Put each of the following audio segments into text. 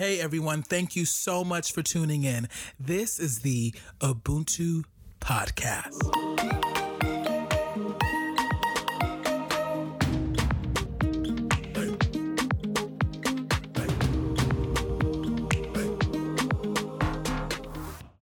Hey everyone, thank you so much for tuning in. This is the Ubuntu Podcast.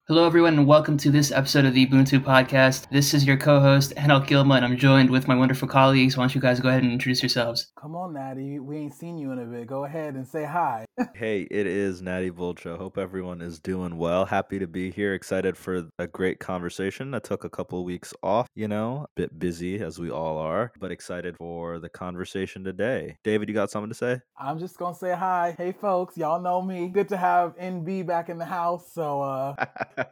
Hello everyone and welcome to this episode of the Ubuntu Podcast. This is your co-host, Henel Gilma, and I'm joined with my wonderful colleagues. Why don't you guys go ahead and introduce yourselves? Come on, Natty. We ain't seen you in a bit. Go ahead and say hi. Hey, it is Natty Vulture. Hope everyone is doing well. Happy to be here. Excited for a great conversation. I took a couple of weeks off, a bit busy as we all are, but excited for the conversation today. David, you got something to say? I'm just going to say hi. Hey folks, y'all know me. Good to have NB back in the house, so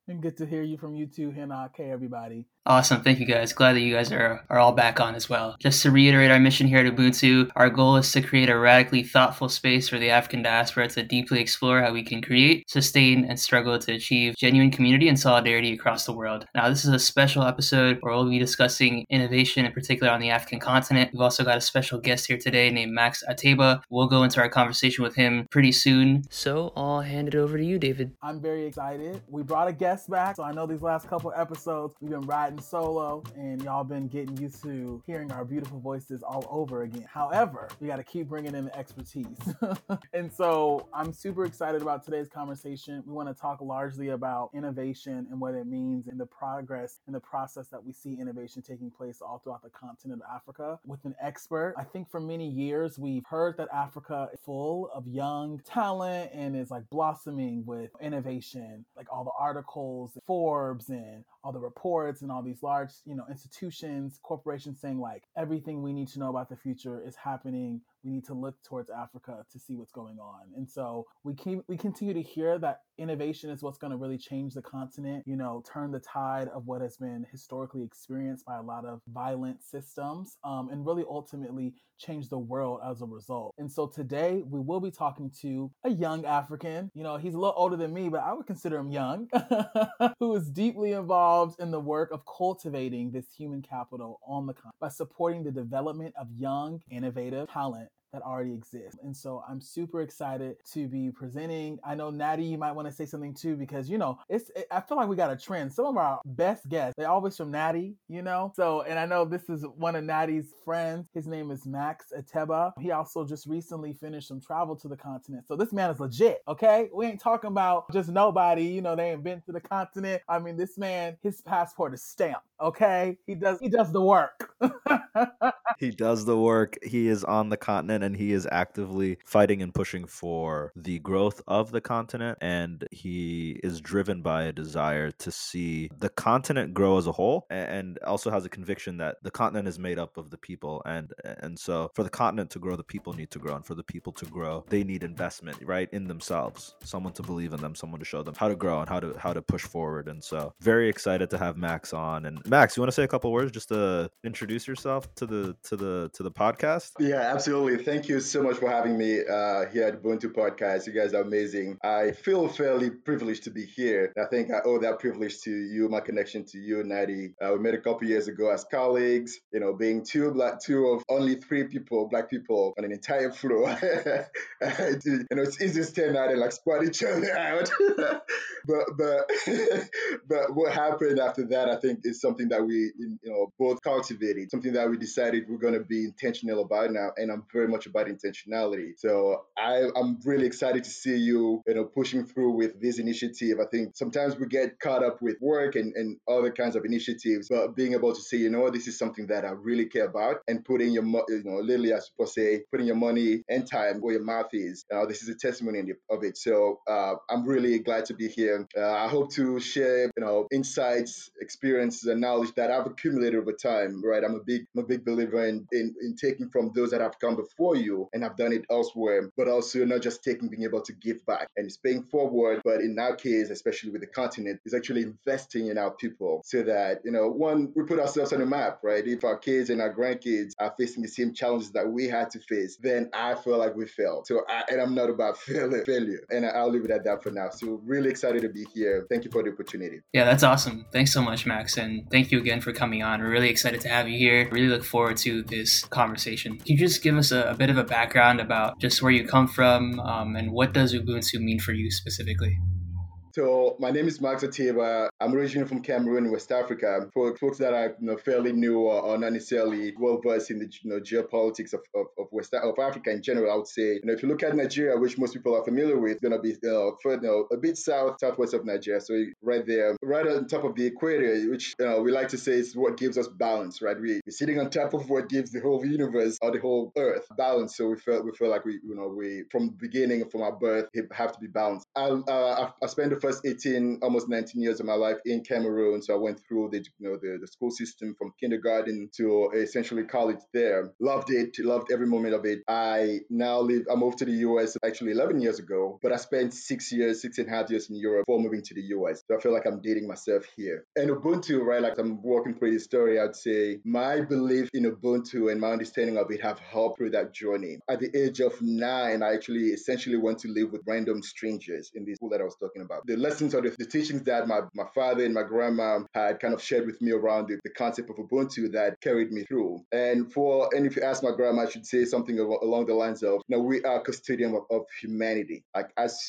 and good to hear you from you too, Henok. Hey, everybody. Awesome. Thank you, guys. Glad that you guys are all back on as well. Just to reiterate our mission here at Ubuntu, our goal is to create a radically thoughtful space for the African diaspora to deeply explore how we can create, sustain, and struggle to achieve genuine community and solidarity across the world. Now, this is a special episode where we'll be discussing innovation, in particular on the African continent. We've also got a special guest here today named Max Ateba. We'll go into our conversation with him pretty soon. So I'll hand it over to you, David. I'm very excited. We brought a guest back, so I know these last couple episodes we've been riding solo and y'all been getting used to hearing our beautiful voices all over again. However, we got to keep bringing in the expertise. And so I'm super excited about today's conversation. We want to talk largely about innovation and what it means and the progress and the process that we see innovation taking place all throughout the continent of Africa with an expert. I think for many years we've heard that Africa is full of young talent and is like blossoming with innovation, like all the articles, Forbes and all the reports and all these large, institutions, corporations saying like everything we need to know about the future is happening. We need to look towards Africa to see what's going on. And so we continue to hear that innovation is what's going to really change the continent, turn the tide of what has been historically experienced by a lot of violent systems, and really ultimately change the world as a result. And so today we will be talking to a young African, he's a little older than me, but I would consider him young, who is deeply involved in the work of cultivating this human capital on the continent by supporting the development of young, innovative talent that already exists. And so I'm super excited to be presenting. I know Natty, you might want to say something too, because I feel like we got a trend. Some of our best guests, they're always from Natty, So, and I know this is one of Natty's friends. His name is Max Ateba. He also just recently finished some travel to the continent. So this man is legit, okay? We ain't talking about just nobody, they ain't been to the continent. I mean, this man, his passport is stamped, okay? He does the work. He does the work. He is on the continent. And he is actively fighting and pushing for the growth of the continent. And he is driven by a desire to see the continent grow as a whole, and also has a conviction that the continent is made up of the people. And so for the continent to grow, the people need to grow. And for the people to grow, they need investment, right, in themselves, someone to believe in them, someone to show them how to grow and how to push forward. And so very excited to have Max on. And Max, you want to say a couple words just to introduce yourself to the podcast? Yeah, absolutely. Thank you so much for having me here at Ubuntu Podcast. You guys are amazing. I feel fairly privileged to be here. I think I owe that privilege to you, my connection to you, Natty. We met a couple years ago as colleagues, being two of only three people, Black people, on an entire floor. It's easy to stand out and like squat each other out. But what happened after that, I think, is something that we both cultivated, something that we decided we're going to be intentional about now. And I'm very much about intentionality. So I'm really excited to see you, pushing through with this initiative. I think sometimes we get caught up with work and other kinds of initiatives, but being able to say, this is something that I really care about, and putting your, literally, I suppose, putting your money and time where your mouth is. This is a testimony of it. So I'm really glad to be here. I hope to share, insights, experiences, and knowledge that I've accumulated over time. Right, I'm a big believer in taking from those that have come before you and have done it elsewhere, but also not just being able to give back, and it's paying forward. But in our case, especially with the continent, is actually investing in our people so that, one, we put ourselves on the map, right? If our kids and our grandkids are facing the same challenges that we had to face, then I feel like we failed. So I'm not about failure. And I'll leave it at that for now. So really excited to be here. Thank you for the opportunity. Yeah, that's awesome. Thanks so much, Max. And thank you again for coming on. We're really excited to have you here. Really look forward to this conversation. Can you just give us a a bit of a background about just where you come from and what does Ubuntu mean for you specifically? So my name is Max Ateba. I'm originally from Cameroon, West Africa. For folks that are fairly new or not necessarily well-versed in the geopolitics of Africa in general, I would say, if you look at Nigeria, which most people are familiar with, it's going to be further, a bit southwest of Nigeria. So right there, right on top of the equator, which we like to say is what gives us balance, right? We're sitting on top of what gives the whole universe or the whole earth balance. So we feel like we from the beginning, from our birth, have to be balanced. I spent first 18, almost 19 years of my life in Cameroon. So I went through the school system from kindergarten to essentially college there. Loved it. Loved every moment of it. I moved to the US actually 11 years ago, but I spent 6 and a half years in Europe before moving to the US. So I feel like I'm dating myself here. And Ubuntu, right? Like I'm walking through this story, I'd say my belief in Ubuntu and my understanding of it have helped through that journey. At the age of 9, I actually essentially went to live with random strangers in the school that I was talking about. The lessons or the teachings that my father and my grandma had kind of shared with me around the concept of Ubuntu that carried me through. And if you ask my grandma, I should say something along the lines of, we are custodians of humanity. Like as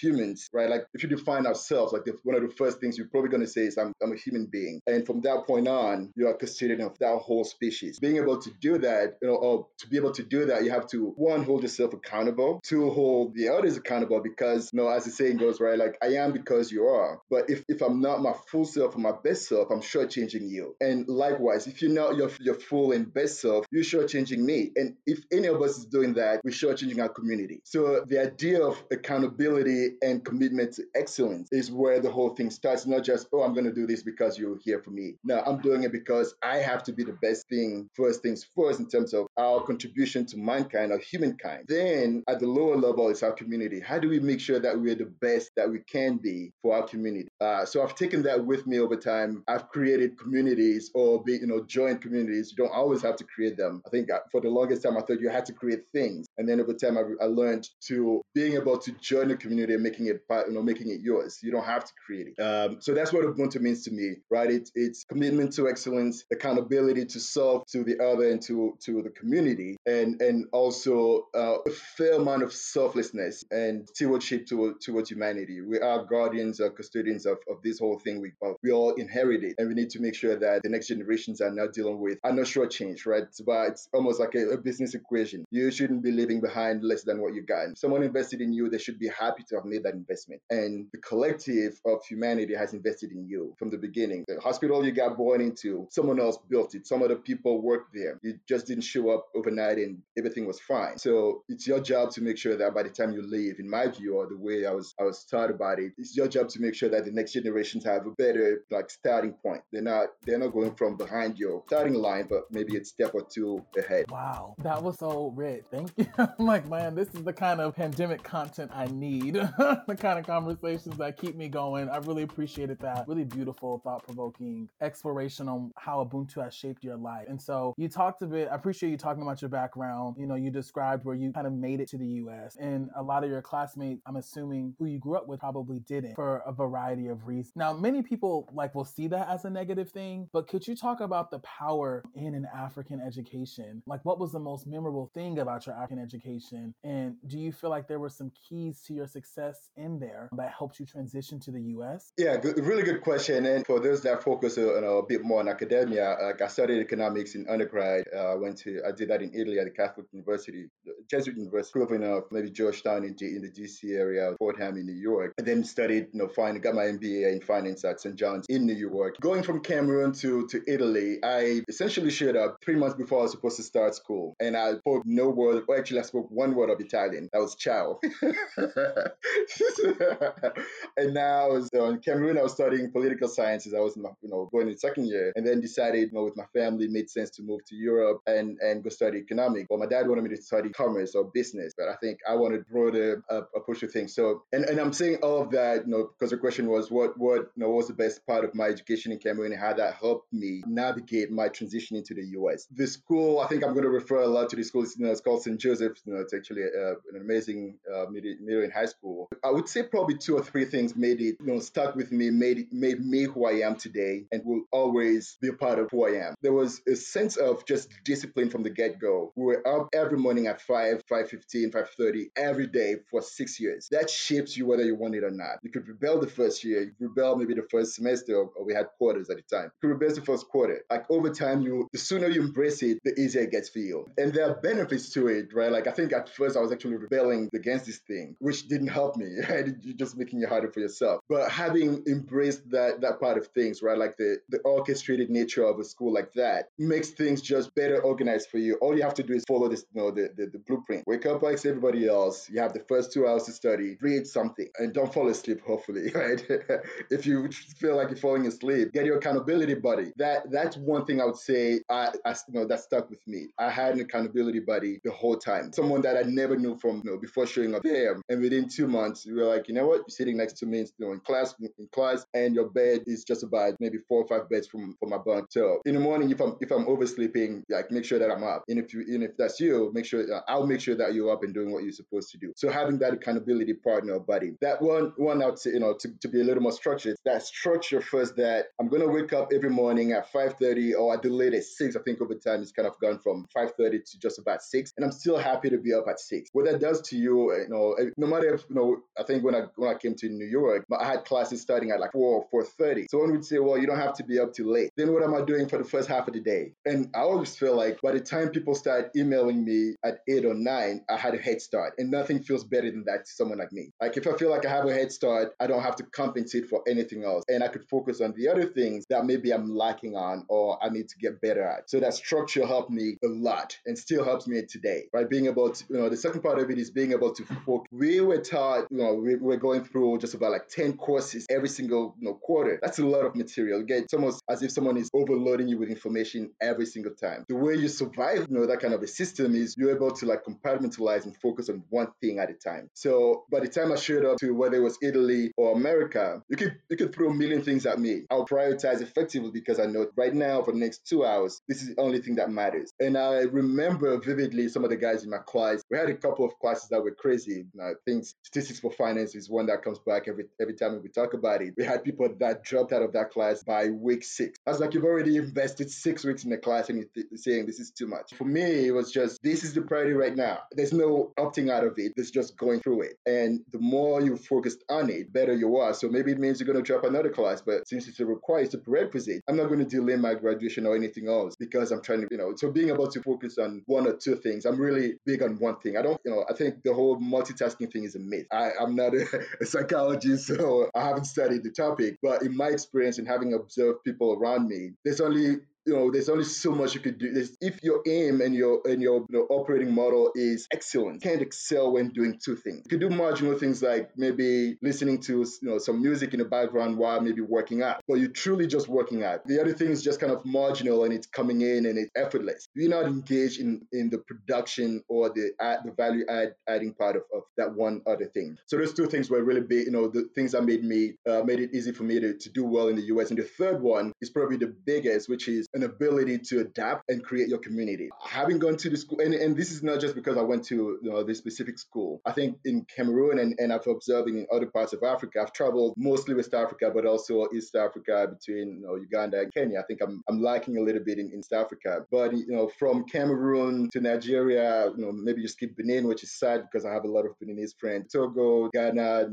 humans, right? Like if you define ourselves, like one of the first things you're probably going to say is, I'm a human being. And from that point on, you are custodian of that whole species. Being able to do that, or to be able to do that, you have to, 1, hold yourself accountable, 2, hold the others accountable because, as the saying goes, right? Like I am because you are. But if I'm not my full self or my best self, I'm shortchanging you. And likewise, if you're not your full and best self, you're shortchanging me. And if any of us is doing that, we're shortchanging our community. So the idea of accountability and commitment to excellence is where the whole thing starts. Not just, I'm going to do this because you're here for me. No, I'm doing it because I have to be the best thing, first things first, in terms of our contribution to mankind or humankind. Then at the lower level is our community. How do we make sure that we're the best that we can be for our community? So I've taken that with me over time. I've created communities or joint communities. You don't always have to create them. I think for the longest time, I thought you had to create things. And then over time, I learned to being able to join a community and making it part, making it yours. You don't have to create it. So that's what Ubuntu means to me, right? It's commitment to excellence, accountability to self, to the other, and to the community, and also a fair amount of selflessness and stewardship towards humanity. We are guardians or custodians of this whole thing we all inherited, and we need to make sure that the next generations are not shortchanged, right? But it's almost like a business equation. You shouldn't be leaving behind less than what you got. If someone invested in you, they should be happy to have made that investment. And the collective of humanity has invested in you from the beginning. The hospital you got born into, someone else built it. Some other people worked there. You just didn't show up overnight and everything was fine. So it's your job to make sure that by the time you leave, in my view, or the way I was taught about it, it's your job to make sure that the next generations have a better starting point. They're not going from behind your starting line, but maybe a step or 2 ahead. Wow, that was so rich. Thank you. I'm like, man, this is the kind of pandemic content I need. The kind of conversations that keep me going. I really appreciated that. Really beautiful, thought-provoking exploration on how Ubuntu has shaped your life. And so you talked a bit, I appreciate you talking about your background. You described where you kind of made it to the US, and a lot of your classmates, I'm assuming, who you grew up with probably didn't for a variety of reasons. Now, many people will see that as a negative thing, but could you talk about the power in an African education? What was the most memorable thing about your African education? And do you feel like there were some keys to your success in there that helped you transition to the US? Yeah, really good question. And for those that focus a bit more on academia, I studied economics in undergrad. I did that in Italy at the Catholic University, Jesuit University, equivalent of maybe Georgetown in the DC area, Fordham in New York. And then studied, got my MBA in finance at St. John's in New York. Going from Cameroon to Italy, I essentially showed up 3 months before I was supposed to start school. And I spoke I spoke 1 word of Italian. That was ciao. And now in Cameroon, I was studying political sciences. I was going in 2nd year, and then decided, with my family, it made sense to move to Europe and go study economics. Well, my dad wanted me to study commerce or business, but I think I wanted broader approach to things. So, and I'm saying all love that, because the question was what was the best part of my education in Cameroon and how that helped me navigate my transition into the US. The school, I think I'm going to refer a lot to the school, it's called St. Joseph's. It's actually an amazing middle and high school. I would say probably two or three things made it, stuck with me, made me who I am today and will always be a part of who I am. There was a sense of just discipline from the get-go. We were up every morning at 5, 5:15, 5:30 every day for 6 years. That shapes you whether you want it or not. You could rebel the first year, you could rebel maybe the first semester, or we had quarters at the time. You could rebel the first quarter. Like over time, the sooner you embrace it, the easier it gets for you. And there are benefits to it, right? Like I think at first I was actually rebelling against this thing, which didn't help me, right? You're just making it harder for yourself. But having embraced that part of things, right? Like the orchestrated nature of a school like that makes things just better organized for you. All you have to do is follow this, the blueprint. Wake up like everybody else. You have the first 2 hours to study, read something, and don't fall asleep, hopefully, right? If you feel like you're falling asleep, get your accountability buddy. That's one thing I would say that stuck with me. I had an accountability buddy the whole time. Someone that I never knew from before showing up there. And within 2 months, we were like, you know what? You're sitting next to me in class, and your bed is just about maybe 4 or 5 beds from my bunk. So in the morning, if I'm oversleeping, like make sure that I'm up. And if that's you, I'll make sure that you're up and doing what you're supposed to do. So having that accountability partner or buddy, that one I would say, to be a little more structured, that structure first, that I'm going to wake up every morning at 5:30 or at the latest 6. I think over time it's kind of gone from 5:30 to just about 6, and I'm still happy to be up at 6. What that does to you, no matter if, I think when I came to New York, I had classes starting at like 4 or 4:30. So one would say, well, you don't have to be up too late. Then what am I doing for the first half of the day? And I always feel like by the time people start emailing me at 8 or 9, I had a head start, and nothing feels better than that to someone like me. Like if I feel like I have a head start, I don't have to compensate for anything else, and I could focus on the other things that maybe I'm lacking on or I need to get better at. So that structure helped me a lot and still helps me today, right? Being able to, the second part of it is being able to focus. We were taught, we were going through just about like 10 courses every single quarter. That's a lot of material. Again, it's almost as if someone is overloading you with information every single time. The way you survive, that kind of a system is you're able to like compartmentalize and focus on one thing at a time. So by the time I showed up to whether it was Italy or America, you could throw a million things at me. I'll prioritize effectively because I know right now for the next 2 hours, this is the only thing that matters. And I remember vividly some of the guys in my class. We had a couple of classes that were crazy. I think statistics for finance is one that comes back every time we talk about it. We had people that dropped out of that class by week 6. I was like, you've already invested 6 weeks in the class and you're saying this is too much. For me, it was just, this is the priority right now. There's no opting out of it. There's just going through it. And the more you focused on it, better you are. So maybe it means you're going to drop another class, but since it's a prerequisite, I'm not going to delay my graduation or anything else because I'm trying to, so being able to focus on one or two things. I'm really big on one thing. I don't, I think the whole multitasking thing is a myth. I'm not a psychologist, so I haven't studied the topic, but in my experience and having observed people around me, there's only so much you could do. If your aim and your operating model is excellent, you can't excel when doing two things. You can do marginal things like maybe listening to some music in the background while maybe working out, but you're truly just working out. The other thing is just kind of marginal and it's coming in and it's effortless. You're not engaged in the production or the value adding part of that one other thing. So those two things were really big, the things that made it easy for me to do well in the US. And the third one is probably the biggest, which is an ability to adapt and create your community. Having gone to the school, and this is not just because I went to this specific school. I think in Cameroon and I've observed in other parts of Africa, I've traveled mostly West Africa, but also East Africa between Uganda and Kenya. I think I'm lacking a little bit in East Africa. But from Cameroon to Nigeria, maybe you skip Benin, which is sad because I have a lot of Beninese friends. Togo, Ghana,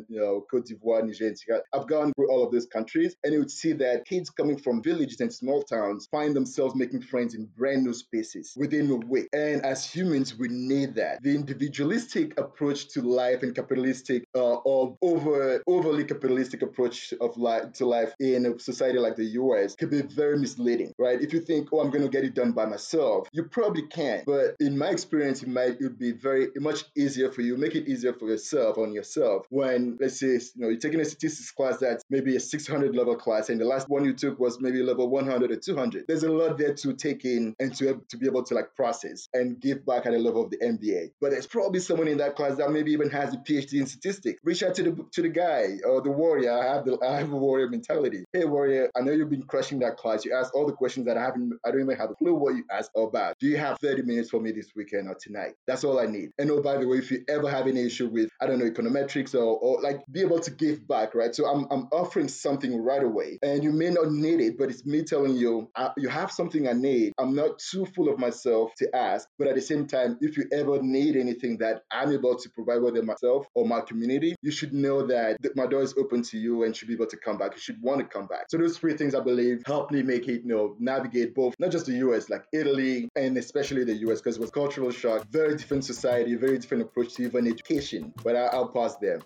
Cote d'Ivoire, Nigeria. I've gone through all of those countries, and you would see that kids coming from villages and small towns find themselves making friends in brand new spaces within a week. And as humans, we need that. The individualistic approach to life and capitalistic or overly capitalistic approach to life in a society like the US can be very misleading, right? If you think, oh, I'm going to get it done by myself, you probably can't. But in my experience, it would be very much easier for you, make it easier for yourself on yourself when, let's say, you're taking a statistics class that's maybe a 600 level class and the last one you took was maybe level 100 or 200. There's there's a lot there to take in and to be able to like process and give back at the level of the MBA. But there's probably someone in that class that maybe even has a PhD in statistics. Reach out to the guy or the warrior. I have a warrior mentality. Hey warrior, I know you've been crushing that class. You asked all the questions that I don't even have a clue what you asked about. Do you have 30 minutes for me this weekend or tonight? That's all I need. And oh, by the way, if you ever have any issue with, I don't know, econometrics or like be able to give back, right? So I'm offering something right away, and you may not need it, but it's me telling you, you have something I need. I'm not too full of myself to ask, but at the same time, if you ever need anything that I'm able to provide, whether myself or my community, you should know that my door is open to you and should be able to come back. You should want to come back. So those three things, I believe, helped me make it, navigate both, not just the US, like Italy, and especially the US, because it was cultural shock, very different society, very different approach to even education. But I'll pause there.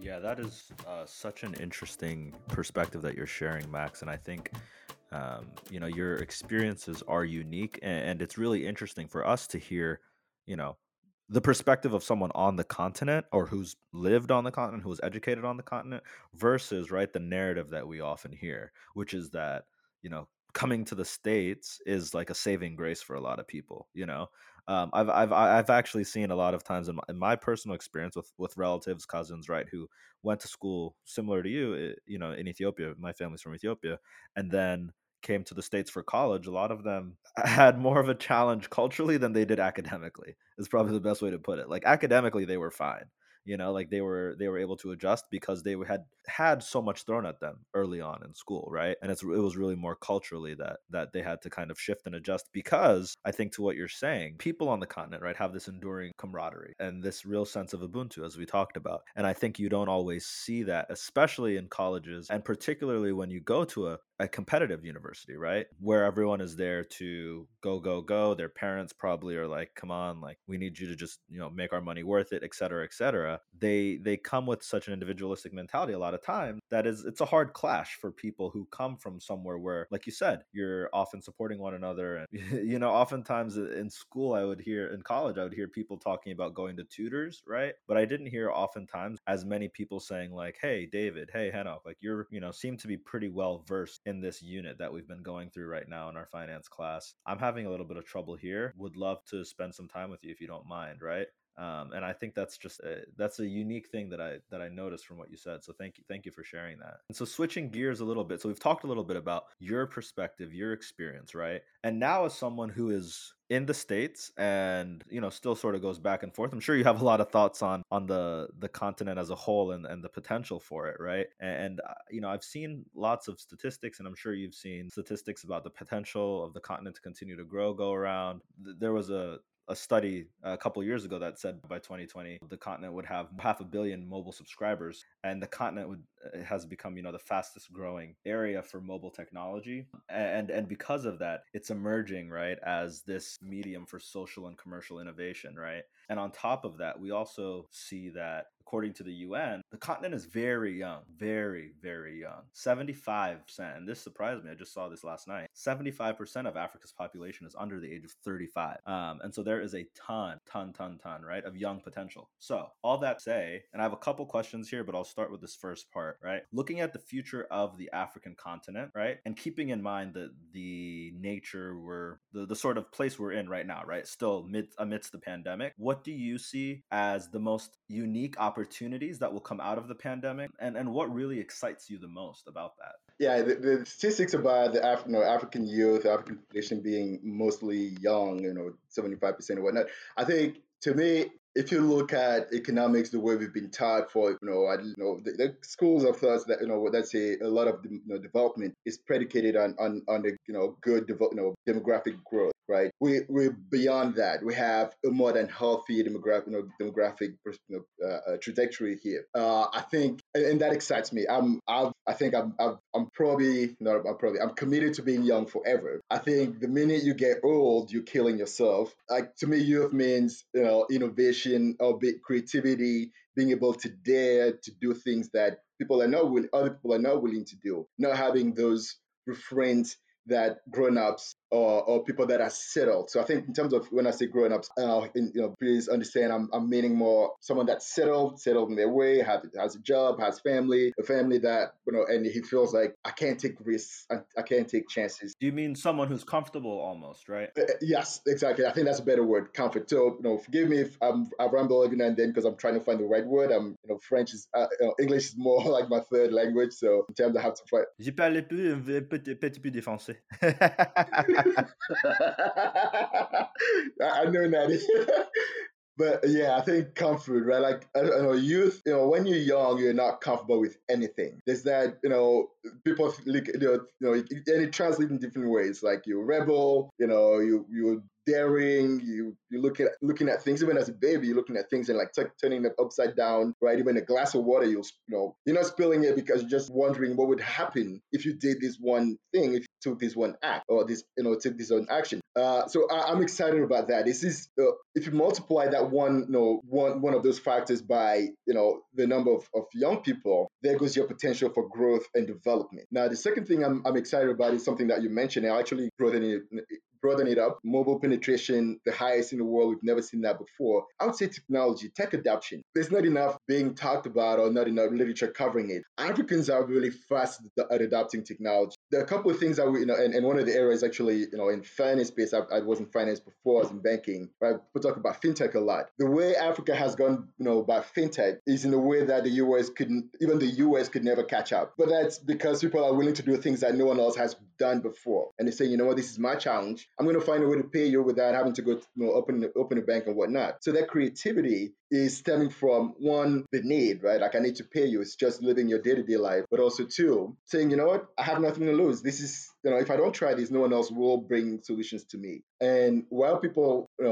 Yeah, that is such an interesting perspective that you're sharing, Max. And I think, your experiences are unique, and it's really interesting for us to hear, the perspective of someone on the continent or who's lived on the continent, who was educated on the continent versus, right, the narrative that we often hear, which is that, coming to the States is like a saving grace for a lot of people, I've actually seen a lot of times in my personal experience with relatives, cousins, right, who went to school similar to you, in Ethiopia. My family's from Ethiopia, and then came to the States for college. A lot of them had more of a challenge culturally than they did academically, is probably the best way to put it. Like academically, they were fine, they were able to adjust because they had so much thrown at them early on in school, right? And it was really more culturally that they had to kind of shift and adjust, because I think to what you're saying, people on the continent, right, have this enduring camaraderie and this real sense of Ubuntu, as we talked about. And I think you don't always see that, especially in colleges, and particularly when you go to a competitive university, right, where everyone is there to go. Their parents probably are like, come on, like we need you to just make our money worth it, etc. They come with such an individualistic mentality a lot of times that it's a hard clash for people who come from somewhere where, like you said, you're often supporting one another. And oftentimes in school, in college I would hear people talking about going to tutors, right? But I didn't hear oftentimes as many people saying like, hey David, hey Henel, like you're seem to be pretty well versed in this unit that we've been going through right now in our finance class. I'm having a little bit of trouble here. Would love to spend some time with you if you don't mind, right? And I think that's just that's a unique thing that I noticed from what you said. So thank you for sharing that. And so switching gears a little bit. So we've talked a little bit about your perspective, your experience, right? And now as someone who is in the States and, still sort of goes back and forth, I'm sure you have a lot of thoughts on the continent as a whole and the potential for it, right? And I've seen lots of statistics, and I'm sure you've seen statistics about the potential of the continent to continue to go around. There was a study a couple years ago that said by 2020 the continent would have 500 million mobile subscribers, and the continent has become the fastest growing area for mobile technology, and because of that, it's emerging, right, as this medium for social and commercial innovation, right? And on top of that, we also see that according to the UN, the continent is very young, very, very young. 75%, and this surprised me, I just saw this last night, 75% of Africa's population is under the age of 35. And so there is a ton, right, of young potential. So all that to say, and I have a couple questions here, but I'll start with this first part, right? Looking at the future of the African continent, right? And keeping in mind that the nature the sort of place we're in right now, right? Still amidst the pandemic, what do you see as the most unique opportunities that will come out of the pandemic, and what really excites you the most about that? Yeah, the statistics about the African youth, African population being mostly young, 75% and whatnot. I think to me, if you look at economics, the way we've been taught for, the schools of thought that, that's a lot of the development is predicated on the, good demographic growth, right? We're beyond that. We have a more than healthy demographic trajectory here. I think, and that excites me. I'm committed to being young forever. I think the minute you get old, you're killing yourself. Like to me, youth means, innovation, a bit creativity, being able to dare to do things that other people are not willing to do, not having those restraints that grown-ups or people that are settled. So I think in terms of when I say growing up, please understand, I'm meaning more someone that's settled in their way, has a job, has family, a family that, and he feels like I can't take risks, I can't take chances. You mean someone who's comfortable almost, right? Yes, exactly. I think that's a better word, comfort. So, forgive me if I ramble every now and then because I'm trying to find the right word. French is, English is more like my third language. So in terms I have to fight. Je parle plus un petit peu de français. I know Natty. But yeah, I think comfort, right? Like, youth, when you're young, you're not comfortable with anything. There's that, people, and it translates in different ways. Like you're a rebel, you're daring, you're looking at things. Even as a baby, you're looking at things and like turning them upside down, right? Even a glass of water, you're not spilling it because you're just wondering what would happen if you did this one thing, if you took this one act or this, took this one action. So I'm excited about that. This is if you multiply that one of those factors by the number of young people, there goes your potential for growth and development. Now, the second thing I'm excited about is something that you mentioned. I actually broaden it up. Mobile penetration, the highest in the world. We've never seen that before. I would say technology, tech adoption. There's not enough being talked about or not enough literature covering it. Africans are really fast at adopting technology. There are a couple of things that we, and one of the areas actually, in finance space, I was in finance before, I was in banking, right? People talk about fintech a lot. The way Africa has gone, about fintech is in a way that the U.S. could never catch up. But that's because people are willing to do things that no one else has done before. And they say, you know what, this is my challenge. I'm going to find a way to pay you without having to go open a bank and whatnot. So that creativity is stemming from, one, the need, right? Like, I need to pay you. It's just living your day-to-day life. But also, two, saying, you know what, I have nothing to lose. This is, if I don't try this, no one else will bring solutions to me. And while people, a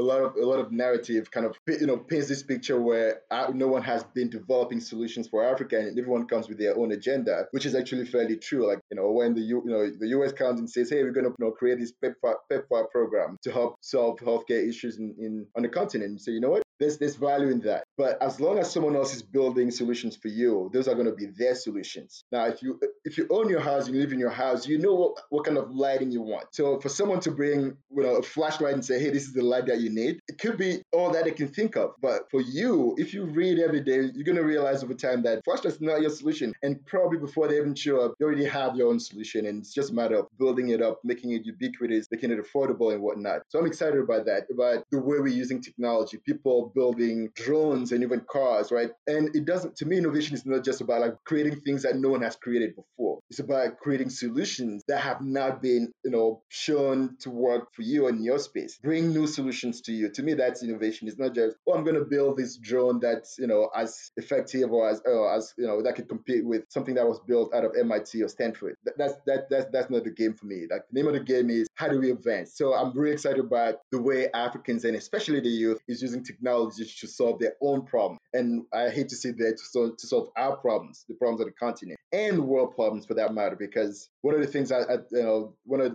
lot of narrative kind of, paints this picture where no one has been developing solutions for Africa and everyone comes with their own agenda, which is actually fairly true. Like, when the U.S. comes and says, hey, we're going to create this PEPFAR program to help solve healthcare issues on the continent. So, you know what? There's value in that. But as long as someone else is building solutions for you, those are going to be their solutions. Now, if you own your house, you live in your house, you know what kind of lighting you want. So for someone to bring, a flashlight and say, hey, this is the light that you need, it could be all that they can think of. But for you, if you read every day, you're going to realize over time that flashlight's not your solution. And probably before they even show up, you already have your own solution. And it's just a matter of building it up, making it ubiquitous, making it affordable and whatnot. So I'm excited about that, about the way we're using technology, people building drones and even cars, right? And it doesn't, to me, innovation is not just about like creating things that no one has created before. It's about creating solutions that have not been, shown to work for you in your space. Bring new solutions to you. To me, that's innovation. It's not just, I'm going to build this drone that's, as effective or as that could compete with something that was built out of MIT or Stanford. That's not the game for me. Like, the name of the game is how do we advance? So I'm really excited about the way Africans and especially the youth is using technology to solve their own problem. And I hate to say that, to solve our problems, the problems of the continent and world problems for that matter, because one of the things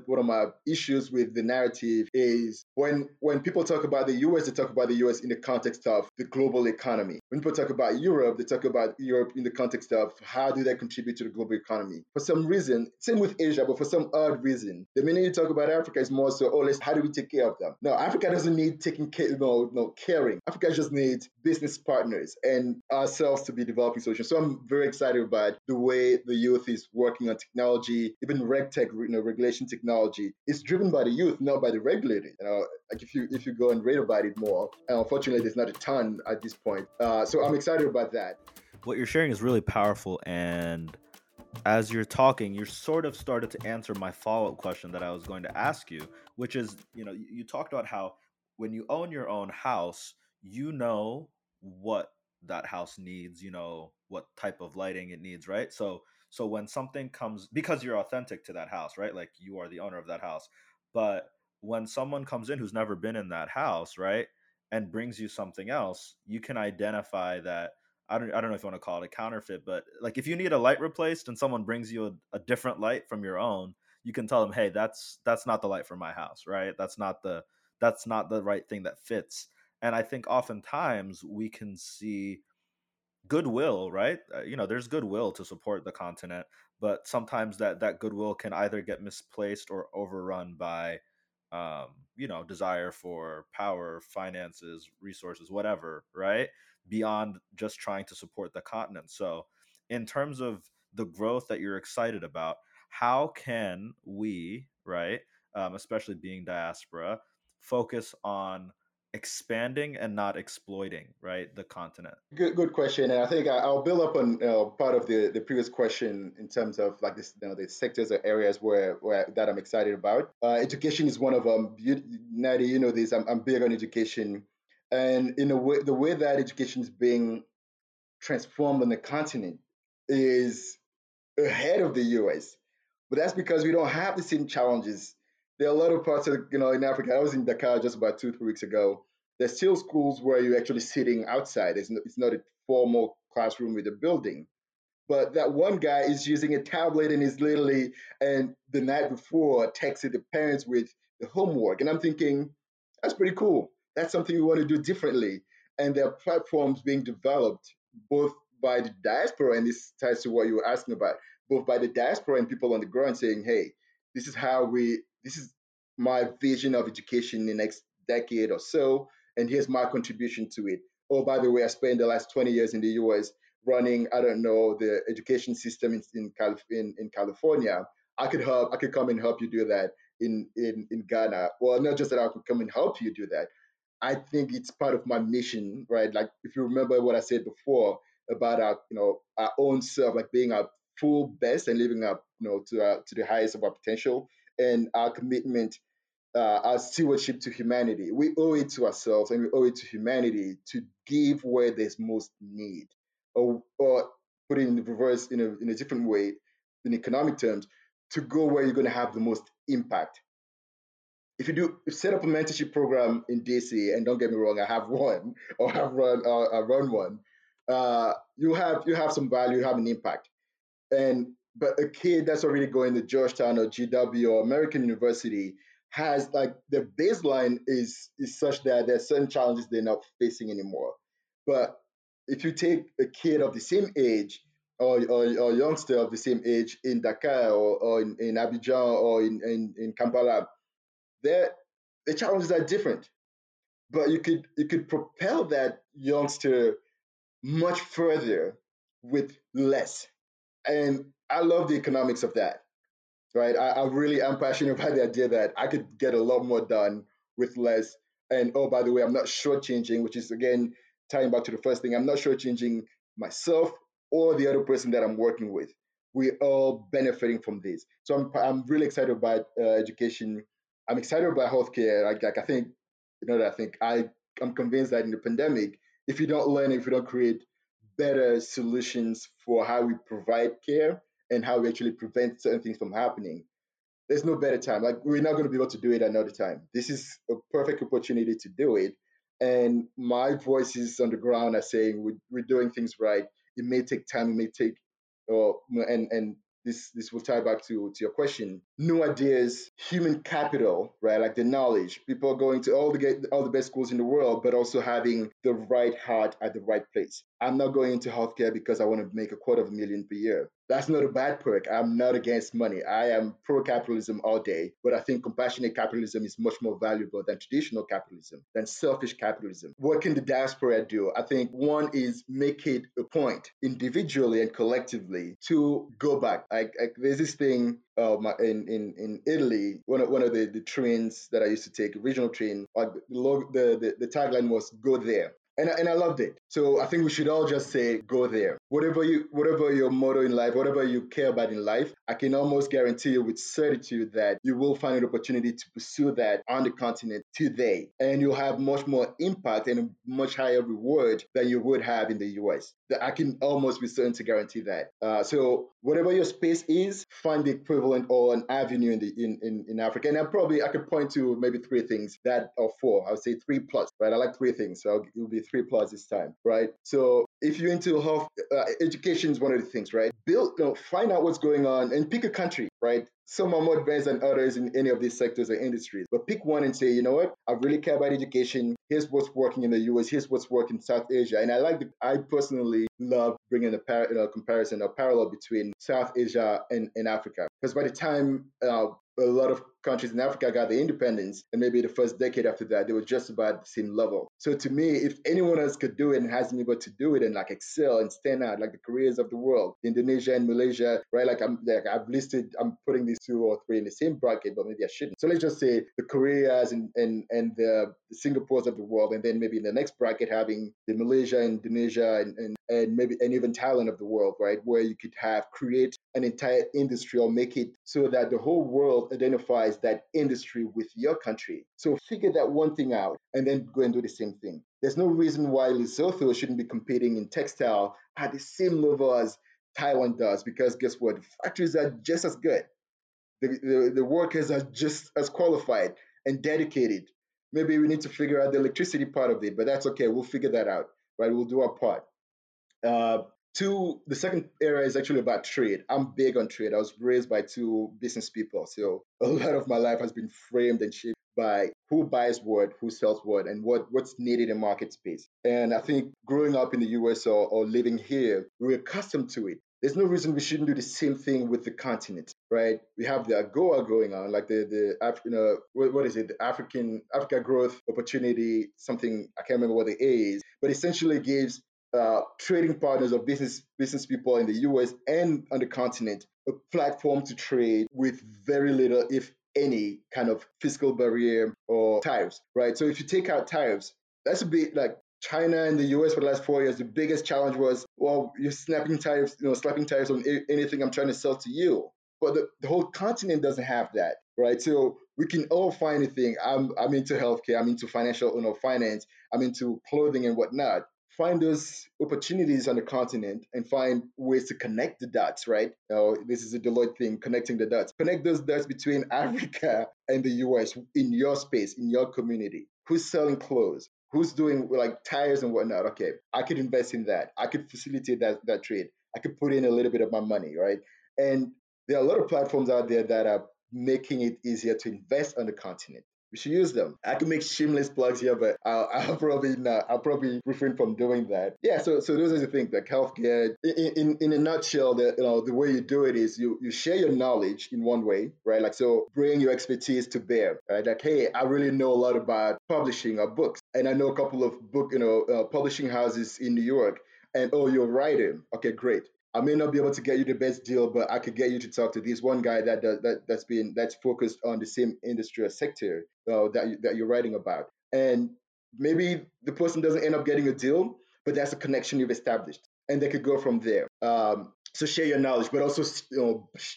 one of my issues with the narrative is when people talk about the US, they talk about the US in the context of the global economy. When people talk about Europe, they talk about Europe in the context of how do they contribute to the global economy. For some reason, same with Asia, but for some odd reason, the minute you talk about Africa, it's more so, how do we take care of them? No, Africa doesn't need taking care, caring. Africa just needs business partners and ourselves to be developing solutions. So I'm very excited about the way the youth is working on technology, even RegTech, regulation technology. It's driven by the youth, not by the regulator. Like if you go and read about it more, and unfortunately there's not a ton at this point. So I'm excited about that. What you're sharing is really powerful, and as you're talking, you sort of started to answer my follow-up question that I was going to ask you, which is, you talked about how when you own your own house, you know what that house needs, what type of lighting it needs, right? So when something comes, because you're authentic to that house, right? Like you are the owner of that house. But when someone comes in who's never been in that house, right, and brings you something else, you can identify that. I don't know if you want to call it a counterfeit, but like if you need a light replaced and someone brings you a different light from your own, you can tell them, hey, that's not the light for my house, right? That's not the right thing that fits. And I think oftentimes we can see goodwill, right? You know, there's goodwill to support the continent, but sometimes that goodwill can either get misplaced or overrun by, you know, desire for power, finances, resources, whatever, right? Beyond just trying to support the continent. So in terms of the growth that you're excited about, how can we, right, especially being diaspora, focus on expanding and not exploiting, right, the continent? Good question. And I think I'll build up on part of the previous question in terms of like this, you know, the sectors or areas where that I'm excited about. Education is one of them. Natty, you know this, I'm big on education. And in a way, the way that education is being transformed on the continent is ahead of the US. But that's because we don't have the same challenges. There are a lot of parts of, you know, in Africa. I was in Dakar just about 2-3 weeks ago. There's still schools where you're actually sitting outside. It's not a formal classroom with a building. But that one guy is using a tablet and is literally, and the night before, texted the parents with the homework. And I'm thinking, that's pretty cool. That's something we want to do differently. And there are platforms being developed both by the diaspora, and this ties to what you were asking about, both by the diaspora and people on the ground saying, hey, this is my vision of education in the next decade or so, and here's my contribution to it. Oh, by the way, I spent the last 20 years in the US running, I don't know, the education system in California. I could come and help you do that in Ghana. Well, not just that I could come and help you do that. I think it's part of my mission, right? Like if you remember what I said before about our, you know, our own self, like being our full best and living up, you know, to the highest of our potential. And our commitment, our stewardship to humanity. We owe it to ourselves and we owe it to humanity to give where there's most need. Or put it in the reverse, in a different way, in economic terms, to go where you're going to have the most impact. If you do set up a mentorship program in DC, and don't get me wrong, I have one, or I've run one, you have some value, you have an impact. But a kid that's already going to Georgetown or GW or American University has, like, the baseline is such that there are certain challenges they're not facing anymore. But if you take a kid of the same age or a youngster of the same age in Dakar or in Abidjan or in Kampala, the challenges are different. But you could propel that youngster much further with less. And I love the economics of that, right? I'm passionate about the idea that I could get a lot more done with less. And oh, by the way, I'm not shortchanging, which is, again, tying back to the first thing. I'm not shortchanging myself or the other person that I'm working with. We're all benefiting from this. So I'm really excited about education. I'm excited about healthcare. I'm convinced that in the pandemic, if you don't learn, if you don't create better solutions for how we provide care, and how we actually prevent certain things from happening, there's no better time. Like, we're not going to be able to do it another time. This is a perfect opportunity to do it. And my voices on the ground are saying we're doing things right. It may take time. It may take, and this will tie back to your question. New ideas, human capital, right? Like the knowledge. People are going to all the best schools in the world, but also having the right heart at the right place. I'm not going into healthcare because I want to make $250,000 per year. That's not a bad perk. I'm not against money. I am pro-capitalism all day, but I think compassionate capitalism is much more valuable than traditional capitalism, than selfish capitalism. What can the diaspora do? I think one is make it a point individually and collectively to go back. Like there's this thing in Italy, one of the trains that I used to take, a regional train, like the tagline was "Go there." And I loved it. So I think we should all just say, go there. Whatever your motto in life, whatever you care about in life, I can almost guarantee you with certitude that you will find an opportunity to pursue that on the continent today. And you'll have much more impact and a much higher reward than you would have in the US. I can almost be certain to guarantee that. So whatever your space is, find the equivalent or an avenue in Africa. And I could point to maybe three things or four. I would say three plus, right? I like three things. So it'll be 3+ this time, right? So If you're into health, education is one of the things, right? Find out what's going on and pick a country, right? Some are more advanced than others in any of these sectors or industries. But pick one and say, you know what? I really care about education. Here's what's working in the US. Here's what's working in South Asia. And I personally love bringing a comparison or parallel between South Asia and Africa. Because by the time a lot of countries in Africa got their independence, and maybe the first decade after that, they were just about the same level. So to me, if anyone else could do it and has been able to do it and excel and stand out, the Koreas of the world, Indonesia and Malaysia, right? I'm putting these two or three in the same bracket, but maybe I shouldn't. So let's just say the Koreas and the Singapores of the world, and then maybe in the next bracket having the Malaysia, Indonesia, and even Thailand of the world, right? Where you could create an entire industry or make it so that the whole world identifies that industry with your country. So figure that one thing out and then go and do the same thing. There's no reason why Lesotho shouldn't be competing in textile at the same level as Thailand does, because guess what? The factories are just as good. The workers are just as qualified and dedicated. Maybe we need to figure out the electricity part of it, but that's okay. We'll figure that out, right? We'll do our part. The second area is actually about trade. I'm big on trade. I was raised by two business people. So a lot of my life has been framed and shaped by who buys what, who sells what, and what's needed in market space. And I think growing up in the US or living here, we're accustomed to it. There's no reason we shouldn't do the same thing with the continent, right? We have the AGOA going on, the Africa Growth Opportunity, something, I can't remember what the A is, but essentially gives trading partners or business people in the US and on the continent a platform to trade with very little, if any, kind of fiscal barrier or tariffs, right? So if you take out tariffs, that's a bit like China and the US for the last 4 years. The biggest challenge was, well, you're slapping tariffs on anything I'm trying to sell to you. But the whole continent doesn't have that, right? So we can all find a thing. I'm into healthcare. I'm into finance. I'm into clothing and whatnot. Find those opportunities on the continent and find ways to connect the dots, right? This is a Deloitte thing, connecting the dots. Connect those dots between Africa and the US in your space, in your community. Who's selling clothes? Who's doing tires and whatnot? Okay, I could invest in that. I could facilitate that trade. I could put in a little bit of my money, right? And there are a lot of platforms out there that are making it easier to invest on the continent. We should use them. I can make shameless plugs here, but I'll probably refrain from doing that. Yeah, so those are the things, like healthcare. In a nutshell, the way you do it is you share your knowledge in one way, right? Bring your expertise to bear, right? Hey, I really know a lot about publishing or books, and I know a couple of publishing houses in New York. And you're a writer. Okay, great. I may not be able to get you the best deal, but I could get you to talk to this one guy that's focused on the same industry or sector that you're writing about. And maybe the person doesn't end up getting a deal, but that's a connection you've established, and they could go from there. So share your knowledge, but also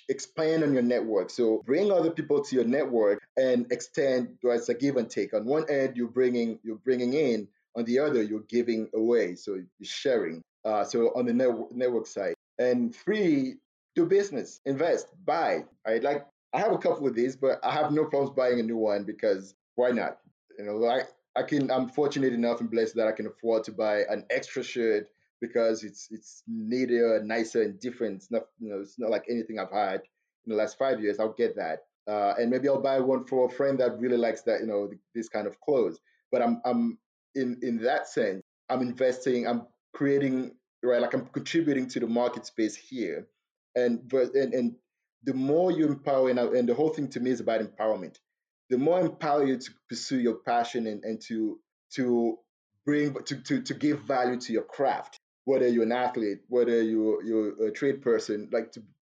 expand on your network. So bring other people to your network and extend. It's a give and take. On one end, you're bringing in. On the other, you're giving away. So you're sharing. So on the network side. And 3, do business, invest, buy. I have a couple of these, but I have no problems buying a new one because why not? I'm fortunate enough and blessed that I can afford to buy an extra shirt because it's neater and nicer and different. It's not like anything I've had in the last 5 years. I'll get that, and maybe I'll buy one for a friend that really likes that, this kind of clothes. But I'm in that sense, I'm investing. I'm creating. Right, I'm contributing to the market space here, and the more you empower, and the whole thing to me is about empowerment. The more empower you to pursue your passion and to give value to your craft, whether you're an athlete, whether you're a trade person,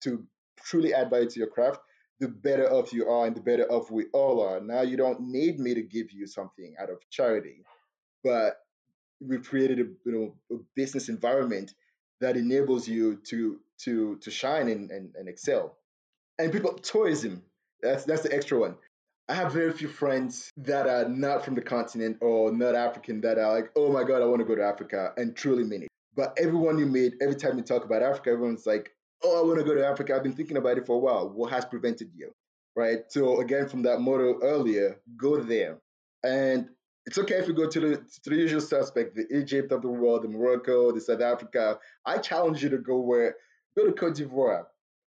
to truly add value to your craft, the better off you are and the better off we all are. Now you don't need me to give you something out of charity, but we've created a business environment that enables you to shine and excel. And people, tourism, that's the extra one. I have very few friends that are not from the continent or not African that are like, oh my God, I want to go to Africa, and truly mean it. But everyone you meet, every time you talk about Africa, everyone's like, oh, I want to go to Africa. I've been thinking about it for a while. What has prevented you, right? So again, from that motto earlier, go there. And it's okay if you go to the usual suspect, the Egypt of the world, the Morocco, the South Africa. I challenge you to go to Cote d'Ivoire,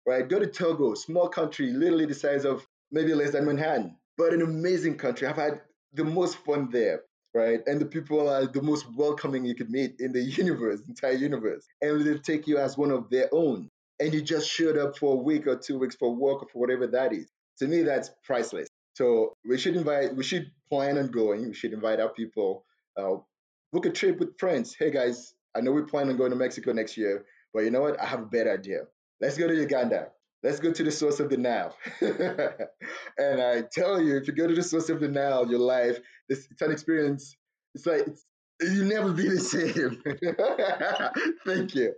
right? Go to Togo, small country, literally the size of maybe less than Manhattan, but an amazing country. I've had the most fun there, right? And the people are the most welcoming you could meet in the universe, entire universe. And they take you as one of their own. And you just showed up for a week or 2 weeks for work or for whatever that is. To me, that's priceless. So we should plan on going. We should invite our people, book a trip with friends. Hey guys, I know we plan on going to Mexico next year, but you know what? I have a better idea. Let's go to Uganda. Let's go to the source of the Nile. And I tell you, if you go to the source of the Nile, your life, it's an experience. It's like, you'll never be the same. Thank you.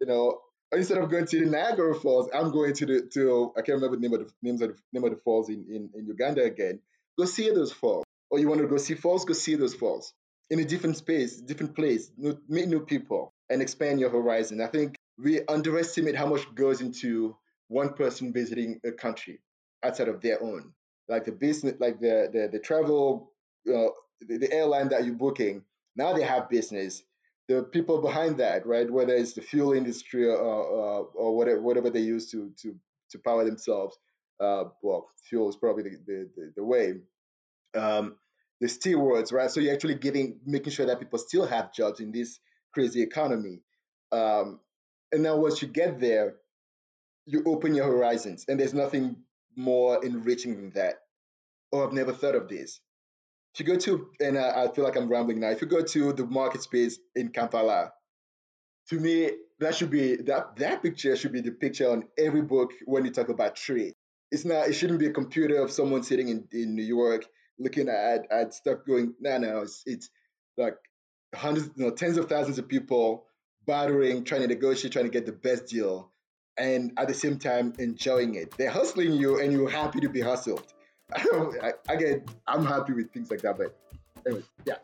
You know, instead of going to the Niagara Falls, I'm going to I can't remember the name of the falls in Uganda again. Go see those falls. Or you want to go see falls? Go see those falls in a different space, different place. Meet new people and expand your horizon. I think we underestimate how much goes into one person visiting a country outside of their own, like the business, like the travel, the airline that you're booking. Now they have business. The people behind that, right? Whether it's the fuel industry or whatever they use to power themselves, well, fuel is probably the way. The stewards, right? So you're actually making sure that people still have jobs in this crazy economy. And now once you get there, you open your horizons, and there's nothing more enriching than that. Oh, I've never thought of this. If you go to, and I feel like I'm rambling now, if you go to the market space in Kampala, to me, that should be, that picture should be the picture on every book when you talk about trade. It shouldn't be a computer of someone sitting in New York looking at stuff going, no, it's like hundreds, tens of thousands of people bartering, trying to negotiate, trying to get the best deal, and at the same time, enjoying it. They're hustling you, and you're happy to be hustled. I'm happy with things like that, but anyway, yeah.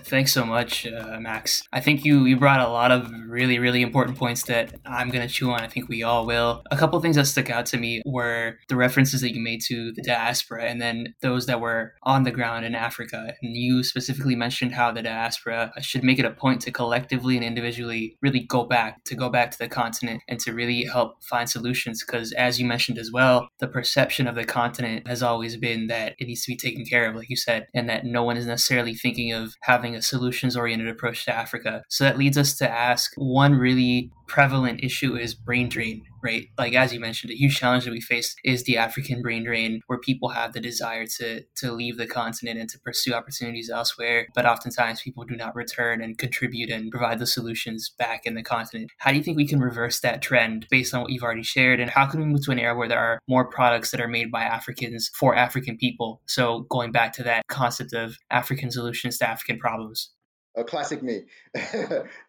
Thanks so much, Max. I think you brought a lot of really, really important points that I'm going to chew on. I think we all will. A couple of things that stuck out to me were the references that you made to the diaspora and then those that were on the ground in Africa. And you specifically mentioned how the diaspora should make it a point to collectively and individually really go back to the continent and to really help find solutions. Because as you mentioned as well, the perception of the continent has always been that it needs to be taken care of, like you said, and that no one is necessarily thinking of having a solutions-oriented approach to Africa. So that leads us to ask, one really prevalent issue is brain drain, right? Like, as you mentioned, a huge challenge that we face is the African brain drain, where people have the desire to leave the continent and to pursue opportunities elsewhere. But oftentimes people do not return and contribute and provide the solutions back in the continent. How do you think we can reverse that trend based on what you've already shared? And how can we move to an era where there are more products that are made by Africans for African people? So going back to that concept of African solutions to African problems. A classic me.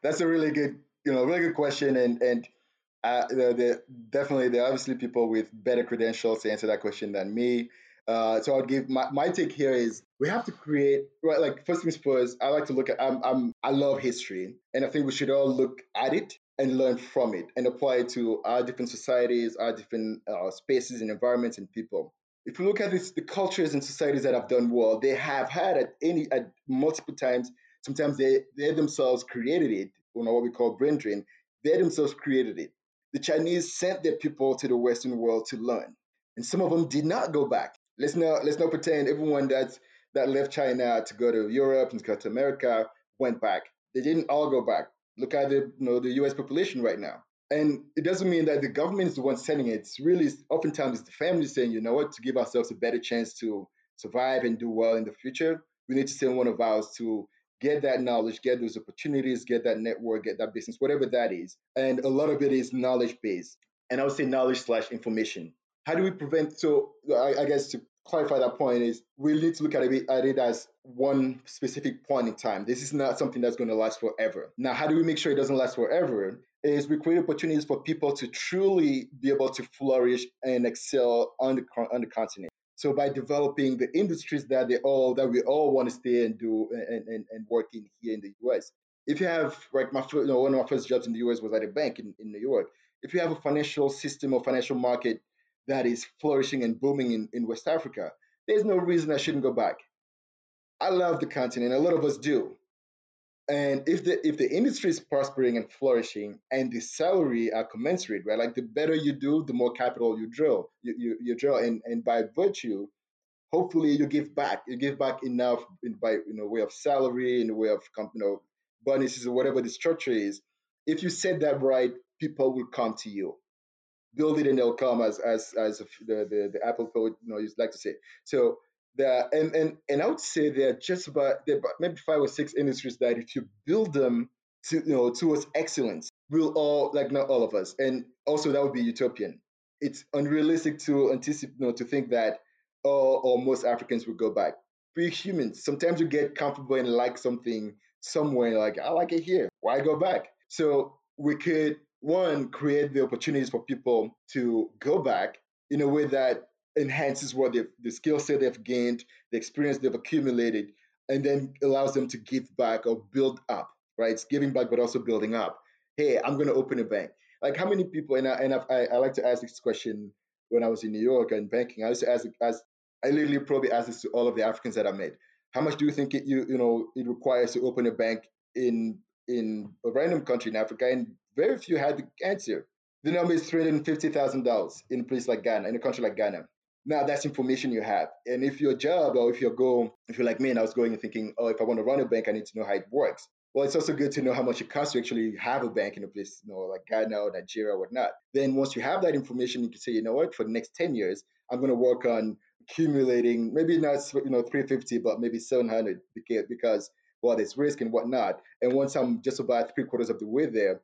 That's a really good question, and definitely there are obviously people with better credentials to answer that question than me. So I'll give my take here is we have to create, right, like first things first. I like to look at I love history, and I think we should all look at it and learn from it and apply it to our different societies, our different spaces and environments and people. If you look at the cultures and societies that have done well, they have had at multiple times. Sometimes they themselves created it, or what we call brain drain. They themselves created it. The Chinese sent their people to the Western world to learn, and some of them did not go back. Let's not pretend everyone that left China to go to Europe and to go to America went back. They didn't all go back. Look at the U.S. population right now, and it doesn't mean that the government is the one sending it. It's really oftentimes it's the family saying, you know what, to give ourselves a better chance to survive and do well in the future, we need to send one of ours to get that knowledge, get those opportunities, get that network, get that business, whatever that is. And a lot of it is knowledge-based. And I would say knowledge/information. How do we prevent? So I guess to clarify that point is we need to look at it as one specific point in time. This is not something that's going to last forever. Now, how do we make sure it doesn't last forever is we create opportunities for people to truly be able to flourish and excel on the continent. So by developing the industries that we all want to stay and do and work in here in the U.S. If you have, like one of my first jobs in the U.S. was at a bank in New York. If you have a financial system or financial market that is flourishing and booming in West Africa, there's no reason I shouldn't go back. I love the continent. A lot of us do. And if the industry is prospering and flourishing, and the salary are commensurate, right? Like the better you do, the more capital you drill. You drill, and by virtue, hopefully you give back. You give back enough in a way of salary, in the way of bonuses or whatever the structure is. If you set that right, people will come to you. Build it and they'll come, as the Apple poet used like to say. So there, and I would say there are just about maybe 5 or 6 industries that if you build them towards excellence, we'll all, like not all of us, and also that would be utopian. It's unrealistic to anticipate, to think that all most Africans will go back. We're humans. Sometimes you get comfortable and like something somewhere, like I like it here. Why go back? So we could, one, create the opportunities for people to go back in a way that enhances what the skill set they've gained, the experience they've accumulated, and then allows them to give back or build up, right? It's giving back, but also building up. Hey, I'm going to open a bank. Like how many people, and I like to ask this question when I was in New York and banking, I used to ask, I literally probably asked this to all of the Africans that I met. How much do you think it requires to open a bank in a random country in Africa? And very few had the answer. The number is $350,000 in a place like Ghana, in a country like Ghana. Now that's information you have. And if your job or if your goal, if you're like me and I was going and thinking, oh, if I want to run a bank, I need to know how it works. Well, it's also good to know how much it costs to actually have a bank in a place like Ghana or Nigeria or whatnot. Then once you have that information, you can say, you know what, for the next 10 years, I'm going to work on accumulating, maybe not 350, but maybe 700 because, well, there's risk and whatnot. And once I'm just about 3/4 of the way there,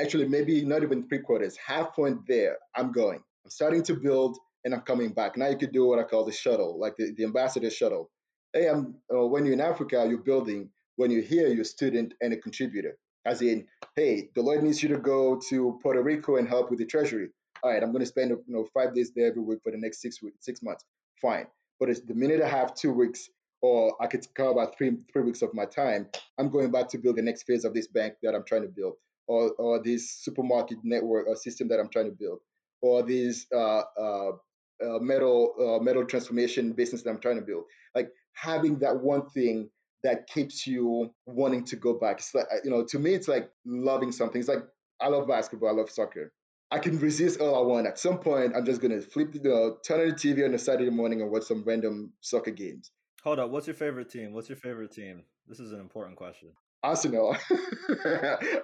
actually, maybe not even 3/4, halfway there, I'm going. I'm starting to build and I'm coming back. Now you could do what I call the shuttle, like the ambassador shuttle. Hey, when you're in Africa, you're building. When you're here, you're a student and a contributor. As in, hey, Deloitte needs you to go to Puerto Rico and help with the treasury. All right, I'm going to spend 5 days there every week for the next 6 months. Fine. But it's the minute I have 2 weeks, or I could cover about three weeks of my time, I'm going back to build the next phase of this bank that I'm trying to build, or this supermarket network or system that I'm trying to build, or this metal transformation business that I'm trying to build. Like having that one thing that keeps you wanting to go back. It's like, to me, it's like loving something. It's like, I love basketball, I love soccer. I can resist all I want. At some point, I'm just going to turn on the TV on a Saturday morning and watch some random soccer games. Hold up. What's your favorite team? This is an important question. Arsenal.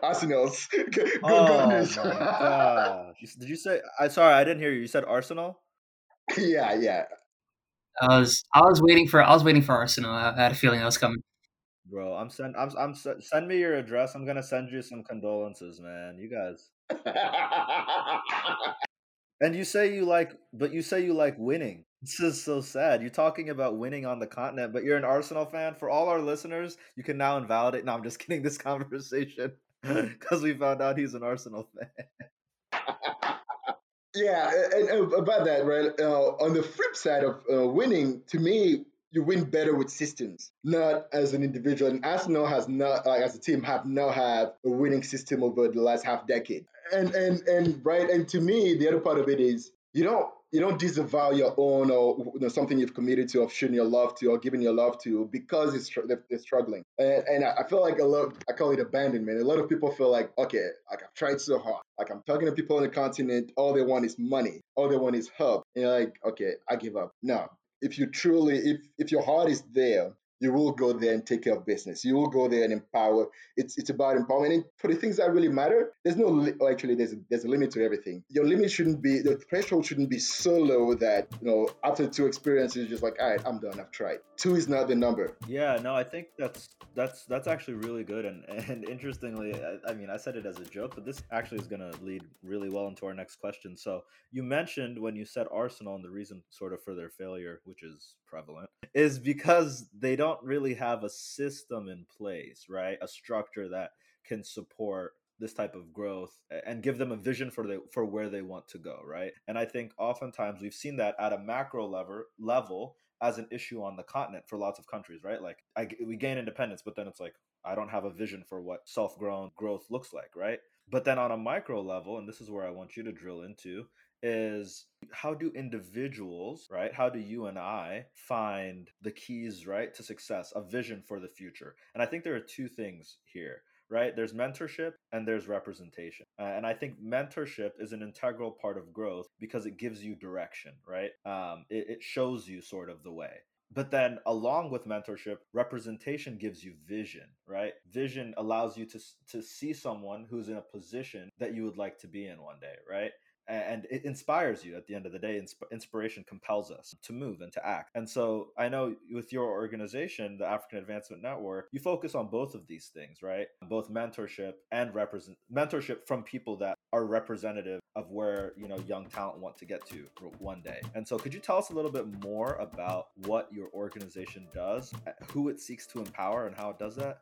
Arsenal's. Oh, did you say? Sorry, I didn't hear you. You said Arsenal? Yeah. I was waiting for Arsenal. I had a feeling I was coming. Bro, send me your address. I'm gonna send you some condolences, man. You guys. And you say you like winning. This is so sad. You're talking about winning on the continent, but you're an Arsenal fan. For all our listeners, you can now invalidate. No, I'm just kidding. This conversation because we found out he's an Arsenal fan. Yeah, and about that, right? On the flip side of winning, to me, you win better with systems, not as an individual. And Arsenal has not, as a team, have not had a winning system over the last half decade. And to me, the other part of it is you don't disavow your own or something you've committed to, of showing your love to, or giving your love to, because they're struggling. And I feel like I call it abandonment. A lot of people feel like, okay, like I've tried so hard. Like I'm talking to people on the continent, all they want is money, all they want is help. And you're like, okay, I give up. No. If you truly, if your heart is there, you will go there and take care of business. You will go there and empower. It's about empowerment. And for the things that really matter, there's a limit to everything. Your limit shouldn't be, the threshold shouldn't be so low that, after 2 experiences, you're just like, all right, I'm done. I've tried. 2 is not the number. Yeah, no, I think that's actually really good. And interestingly, I said it as a joke, but this actually is going to lead really well into our next question. So you mentioned when you said Arsenal and the reason sort of for their failure, which is prevalent, is because they don't really have a system in place, right? A structure that can support this type of growth and give them a vision for where they want to go, right? And I think oftentimes we've seen that at a macro level as an issue on the continent for lots of countries, right? Like we gain independence, but then it's like, I don't have a vision for what self-grown growth looks like, right? But then on a micro level, and this is where I want you to drill into, is how do individuals, right? How do you and I find the keys, right, to success, a vision for the future? And I think there are two things here, right? There's mentorship and there's representation. And I think mentorship is an integral part of growth because it gives you direction, right? It shows you sort of the way. But then along with mentorship, representation gives you vision, right? Vision allows you to see someone who's in a position that you would like to be in one day, right? And it inspires you at the end of the day. Inspiration compels us to move and to act. And so I know with your organization, the African Advancement Network, you focus on both of these things, right? Both mentorship and mentorship from people that are representative of where, you know, young talent want to get to one day. And so could you tell us a little bit more about what your organization does, who it seeks to empower, and how it does that?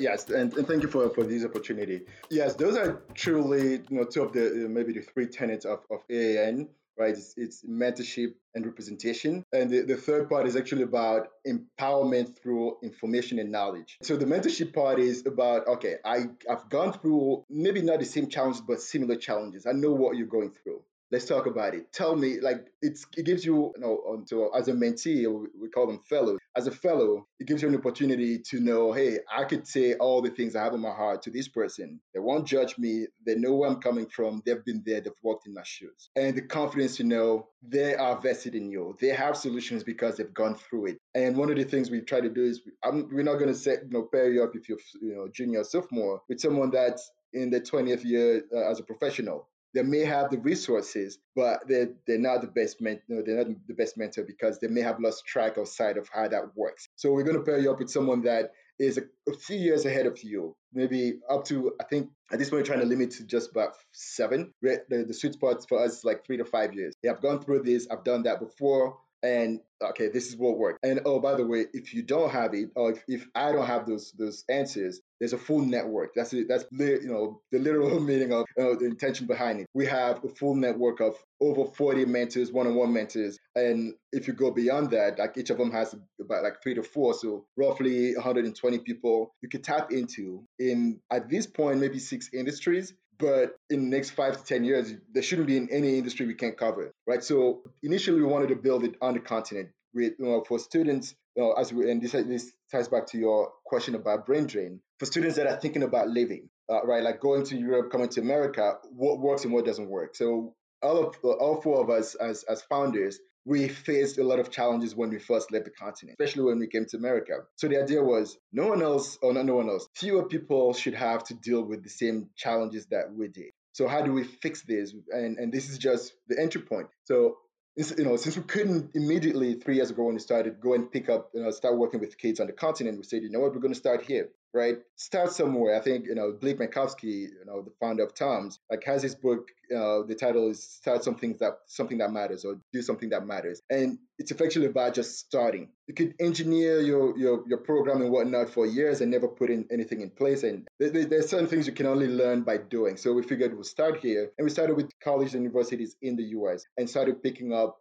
Yes, and thank you for this opportunity. Yes, those are truly, you know, two of the maybe the three tenets of AAN, right? It's mentorship and representation. And the third part is actually about empowerment through information and knowledge. So the mentorship part is about, okay, I've gone through maybe not the same challenges, but similar challenges. I know what you're going through. Let's talk about it. Tell me, like, it gives you, you know, so as a mentee, we call them fellows. As a fellow, it gives you an opportunity to know, hey, I could say all the things I have in my heart to this person. They won't judge me. They know where I'm coming from. They've been there. They've walked in my shoes. And the confidence to know they are vested in you. They have solutions because they've gone through it. And one of the things we try to do is we're not going to set, you know, pair you up if you're, you know, junior or sophomore with someone that's in their 20th year as a professional. They may have the resources, but they're not the best mentor because they may have lost track of sight of how that works. So we're going to pair you up with someone that is a few years ahead of you, maybe up to, I think at this point, we're trying to limit to just about 7. The sweet spot for us is like 3 to 5 years. Yeah, I've gone through this. I've done that before. And okay, this is what worked. And oh, by the way, if you don't have it, or if I don't have those answers, there's a full network. That's it. That's, you know, the literal meaning of, you know, the intention behind it. We have a full network of over 40 mentors, one-on-one mentors, and if you go beyond that, like each of them has about like 3 to 4, so roughly 120 people you could tap into in at this point maybe 6 industries. But in the next 5 to 10 years, there shouldn't be in any industry we can't cover, right? So initially, we wanted to build it on the continent with, you know, for students. You know, and this ties back to your question about brain drain for students that are thinking about leaving, right? Like going to Europe, coming to America. What works and what doesn't work? So all 4 of us as founders, we faced a lot of challenges when we first left the continent, especially when we came to America. So the idea was fewer people should have to deal with the same challenges that we did. So how do we fix this? And this is just the entry point. So, you know, since we couldn't immediately 3 years ago when we started go and pick up, you know, start working with kids on the continent, we said, you know what, we're going to start here, right? Start somewhere. I think, you know, Blake Mankowski, you know, the founder of TOMS, like has his book, the title is Start Something That Matters or Do Something That Matters. And it's effectively about just starting. You could engineer your program and whatnot for years and never put in anything in place. And there's certain things you can only learn by doing. So we figured we'll start here. And we started with colleges and universities in the US and started picking up,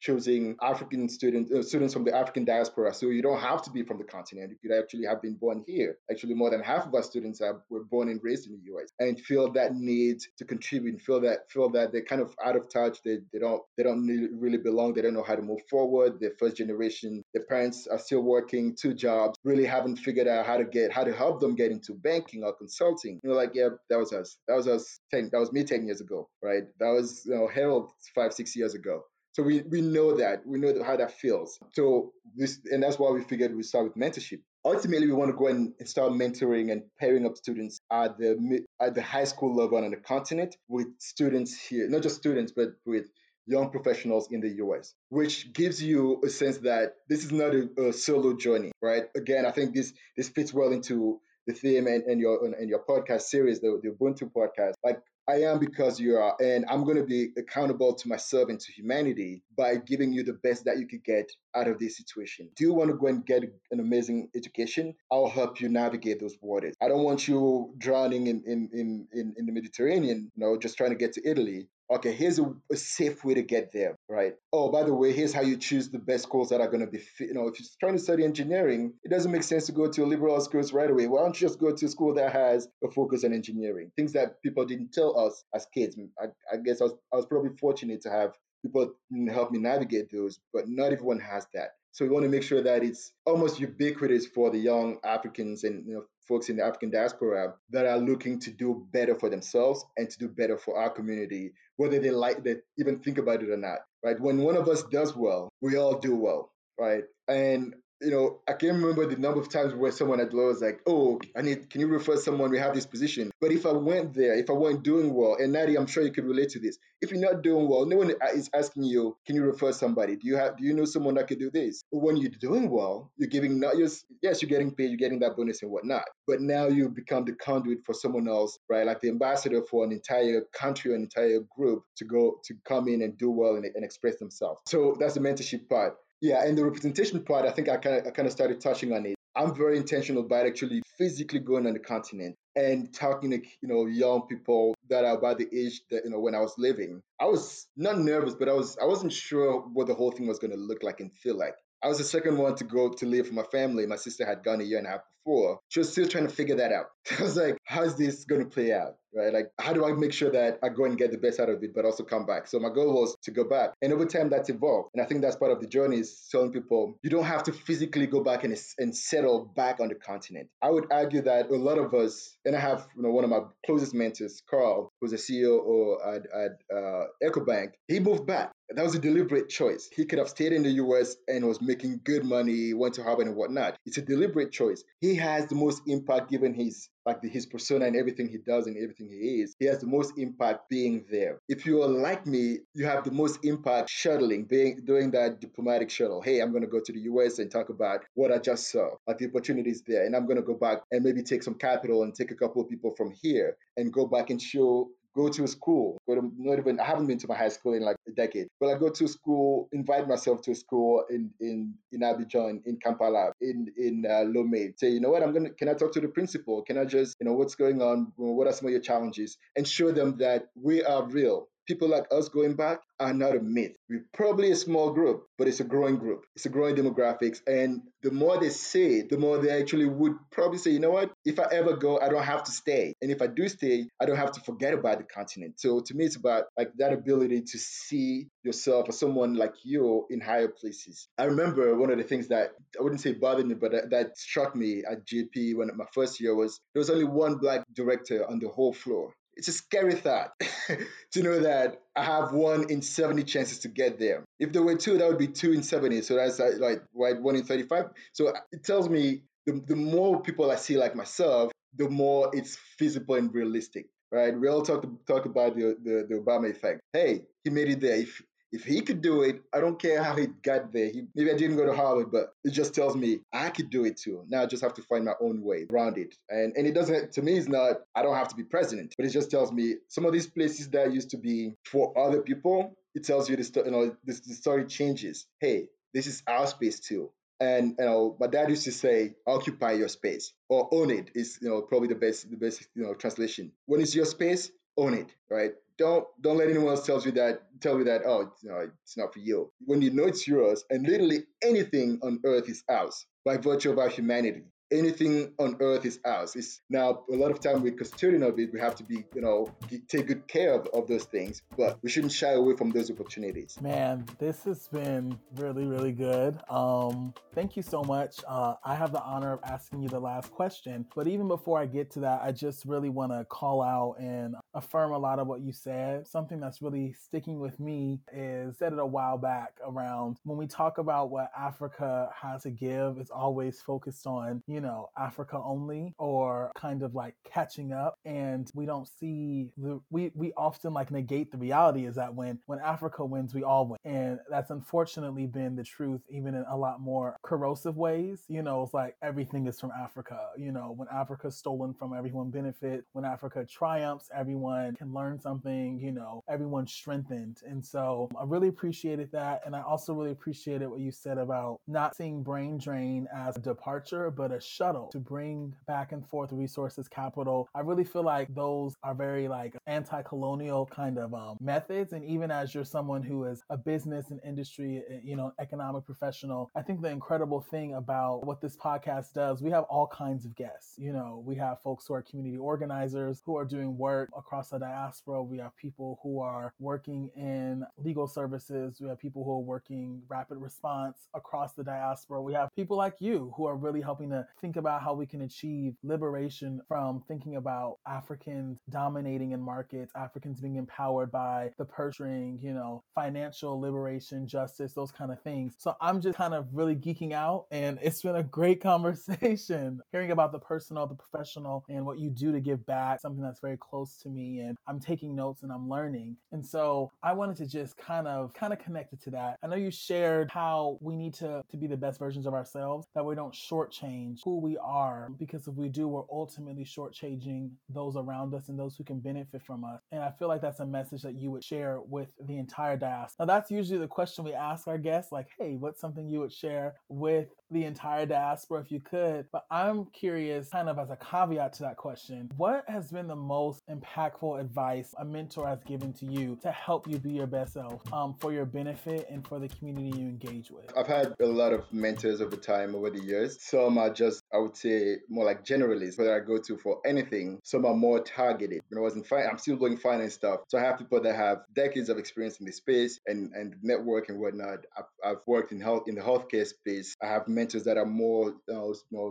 choosing African students from the African diaspora. So you don't have to be from the continent. You could actually have been born here. Actually, more than half of our students were born and raised in the U.S. and feel that need to contribute and feel that they're kind of out of touch. They don't really belong. They don't know how to move forward. They're first generation. Their parents are still working 2 jobs, really haven't figured out how to help them get into banking or consulting. You know, like, yeah, that was us. That was me 10 years ago, right? That was, you know, Harold 5-6 years ago. So we know that. We know how that feels. So and that's why we figured we start with mentorship. Ultimately, we want to go and start mentoring and pairing up students at the high school level on the continent with students here, not just students, but with young professionals in the US, which gives you a sense that this is not a solo journey, right? Again, I think this fits well into the theme and your podcast series, the Ubuntu podcast. Like, I am because you are, and I'm going to be accountable to myself and to humanity by giving you the best that you could get out of this situation. Do you want to go and get an amazing education? I'll help you navigate those waters. I don't want you drowning in the Mediterranean, you know, just trying to get to Italy. okay, here's a safe way to get there, right? Oh, by the way, here's how you choose the best schools that are going to be fit. You know, if you're trying to study engineering, it doesn't make sense to go to a liberal arts course right away. Why don't you just go to a school that has a focus on engineering? Things that people didn't tell us as kids. I guess I was probably fortunate to have people help me navigate those, but not everyone has that. So we want to make sure that it's almost ubiquitous for the young Africans and, you know, folks in the African diaspora that are looking to do better for themselves and to do better for our community, whether they like that, even think about it or not, right? When one of us does well, we all do well, right? And, you know, I can't remember the number of times where someone at Deloitte was like, oh, can you refer someone? We have this position. But if I went there, if I weren't doing well, and Natty, I'm sure you could relate to this. If you're not doing well, no one is asking you, can you refer somebody? Do you know someone that could do this? But when you're doing well, you're giving, not just, yes, you're getting paid, you're getting that bonus and whatnot. But now you become the conduit for someone else, right? Like the ambassador for an entire country, an entire group to come in and do well and express themselves. So that's the mentorship part. Yeah, and the representation part, I think I kind of started touching on it. I'm very intentional about actually physically going on the continent and talking to, you know, young people that are about the age that, you know, when I was living. I was not nervous, but I wasn't sure what the whole thing was going to look like and feel like. I was the second one to go to live with my family. My sister had gone a year and a half before. She was still trying to figure that out. I was like, how's this going to play out, right? Like, how do I make sure that I go and get the best out of it, but also come back? So my goal was to go back. And over time, that's evolved. And I think that's part of the journey, is telling people, you don't have to physically go back and settle back on the continent. I would argue that a lot of us, and I have, you know, one of my closest mentors, Carl, who's a CEO at EcoBank, he moved back. That was a deliberate choice. He could have stayed in the US and was making good money, went to Harvard and whatnot. It's a deliberate choice. He has the most impact given his persona and everything he does and everything he is. He has the most impact being there. If you are like me, you have the most impact shuttling, doing that diplomatic shuttle. Hey, I'm going to go to the US and talk about what I just saw, like the opportunities there. And I'm going to go back and maybe take some capital and take a couple of people from here and go back and show. Go to a school, I haven't been to my high school in like a decade, but I go to school, invite myself to a school in Abidjan, in Kampala, in Lomé. Say, you know what, can I talk to the principal? Can I just, you know, what's going on? What are some of your challenges? And show them that we are real. People like us going back are not a myth. We're probably a small group, but it's a growing group. It's a growing demographics. And the more they say, the more they actually would probably say, you know what, if I ever go, I don't have to stay. And if I do stay, I don't have to forget about the continent. So to me, it's about like that ability to see yourself or someone like you in higher places. I remember one of the things that I wouldn't say bothered me, but that struck me at JP when my first year was, there was only one black director on the whole floor. It's a scary thought to know that I have 1 in 70 chances to get there. If there were two, that would be 2 in 70. So that's like 1 in 35. So it tells me the more people I see like myself, the more it's feasible and realistic, right? We all talk about the Obama effect. Hey, he made it there. If he could do it, I don't care how he got there. Maybe I didn't go to Harvard, but it just tells me I could do it too. Now I just have to find my own way around it. And it doesn't, to me, it's not, I don't have to be president, but it just tells me some of these places that used to be for other people, it tells you the story, you know, the story changes. Hey, this is our space too. And, you know, my dad used to say, occupy your space, or own it is, you know, probably the best, you know, translation. When it's your space, own it, right? Don't let anyone else tell you that, oh, you know, it's not for you. When you know it's yours, and literally anything on earth is ours by virtue of our humanity. Anything on earth is ours. It's now a lot of time we're custodian of it. We have to be, you know, take good care of those things, but we shouldn't shy away from those opportunities. Man, this has been really, really good. Thank you so much. I have the honor of asking you the last question, but even before I get to that, I just really want to call out and affirm a lot of what you said. Something that's really sticking with me is, said it a while back around when we talk about what Africa has to give, it's always focused on, you know, Africa only, or kind of like catching up. And we don't see we often like negate the reality is that when Africa wins, we all win. And that's unfortunately been the truth, even in a lot more corrosive ways. You know, it's like everything is from Africa. You know, when Africa's stolen from, everyone benefits. When Africa triumphs, everyone can learn something, you know, everyone's strengthened. And so I really appreciated that. And I also really appreciated what you said about not seeing brain drain as a departure, but a shuttle to bring back and forth resources, capital. I really feel like those are very like anti-colonial kind of methods. And even as you're someone who is a business and industry, you know, economic professional, I think the incredible thing about what this podcast does, we have all kinds of guests. You know, we have folks who are community organizers who are doing work across the diaspora. We have people who are working in legal services. We have people who are working rapid response across the diaspora. We have people like you who are really helping to think about how we can achieve liberation from thinking about Africans dominating in markets, Africans being empowered by the purse ring, you know, financial liberation, justice, those kind of things. So I'm just kind of really geeking out, and it's been a great conversation hearing about the personal, the professional, and what you do to give back, something that's very close to me. And I'm taking notes and I'm learning. And so I wanted to just kind of connect it to that. I know you shared how we need to be the best versions of ourselves, that we don't shortchange who we are, because if we do, we're ultimately shortchanging those around us and those who can benefit from us. And I feel like that's a message that you would share with the entire diaspora. Now, that's usually the question we ask our guests, like, hey, what's something you would share with the entire diaspora if you could? But I'm curious, kind of as a caveat to that question, what has been the most impactful advice a mentor has given to you to help you be your best self for your benefit and for the community you engage with? I've had a lot of mentors over time, over the years. Some are just, I would say, more like generalists, whether I go to for anything. Some are more targeted. When I was in finance, I'm still doing finance stuff. So I have people that have decades of experience in the space and network and whatnot. I've worked in health, in the healthcare space. I have mentors that are more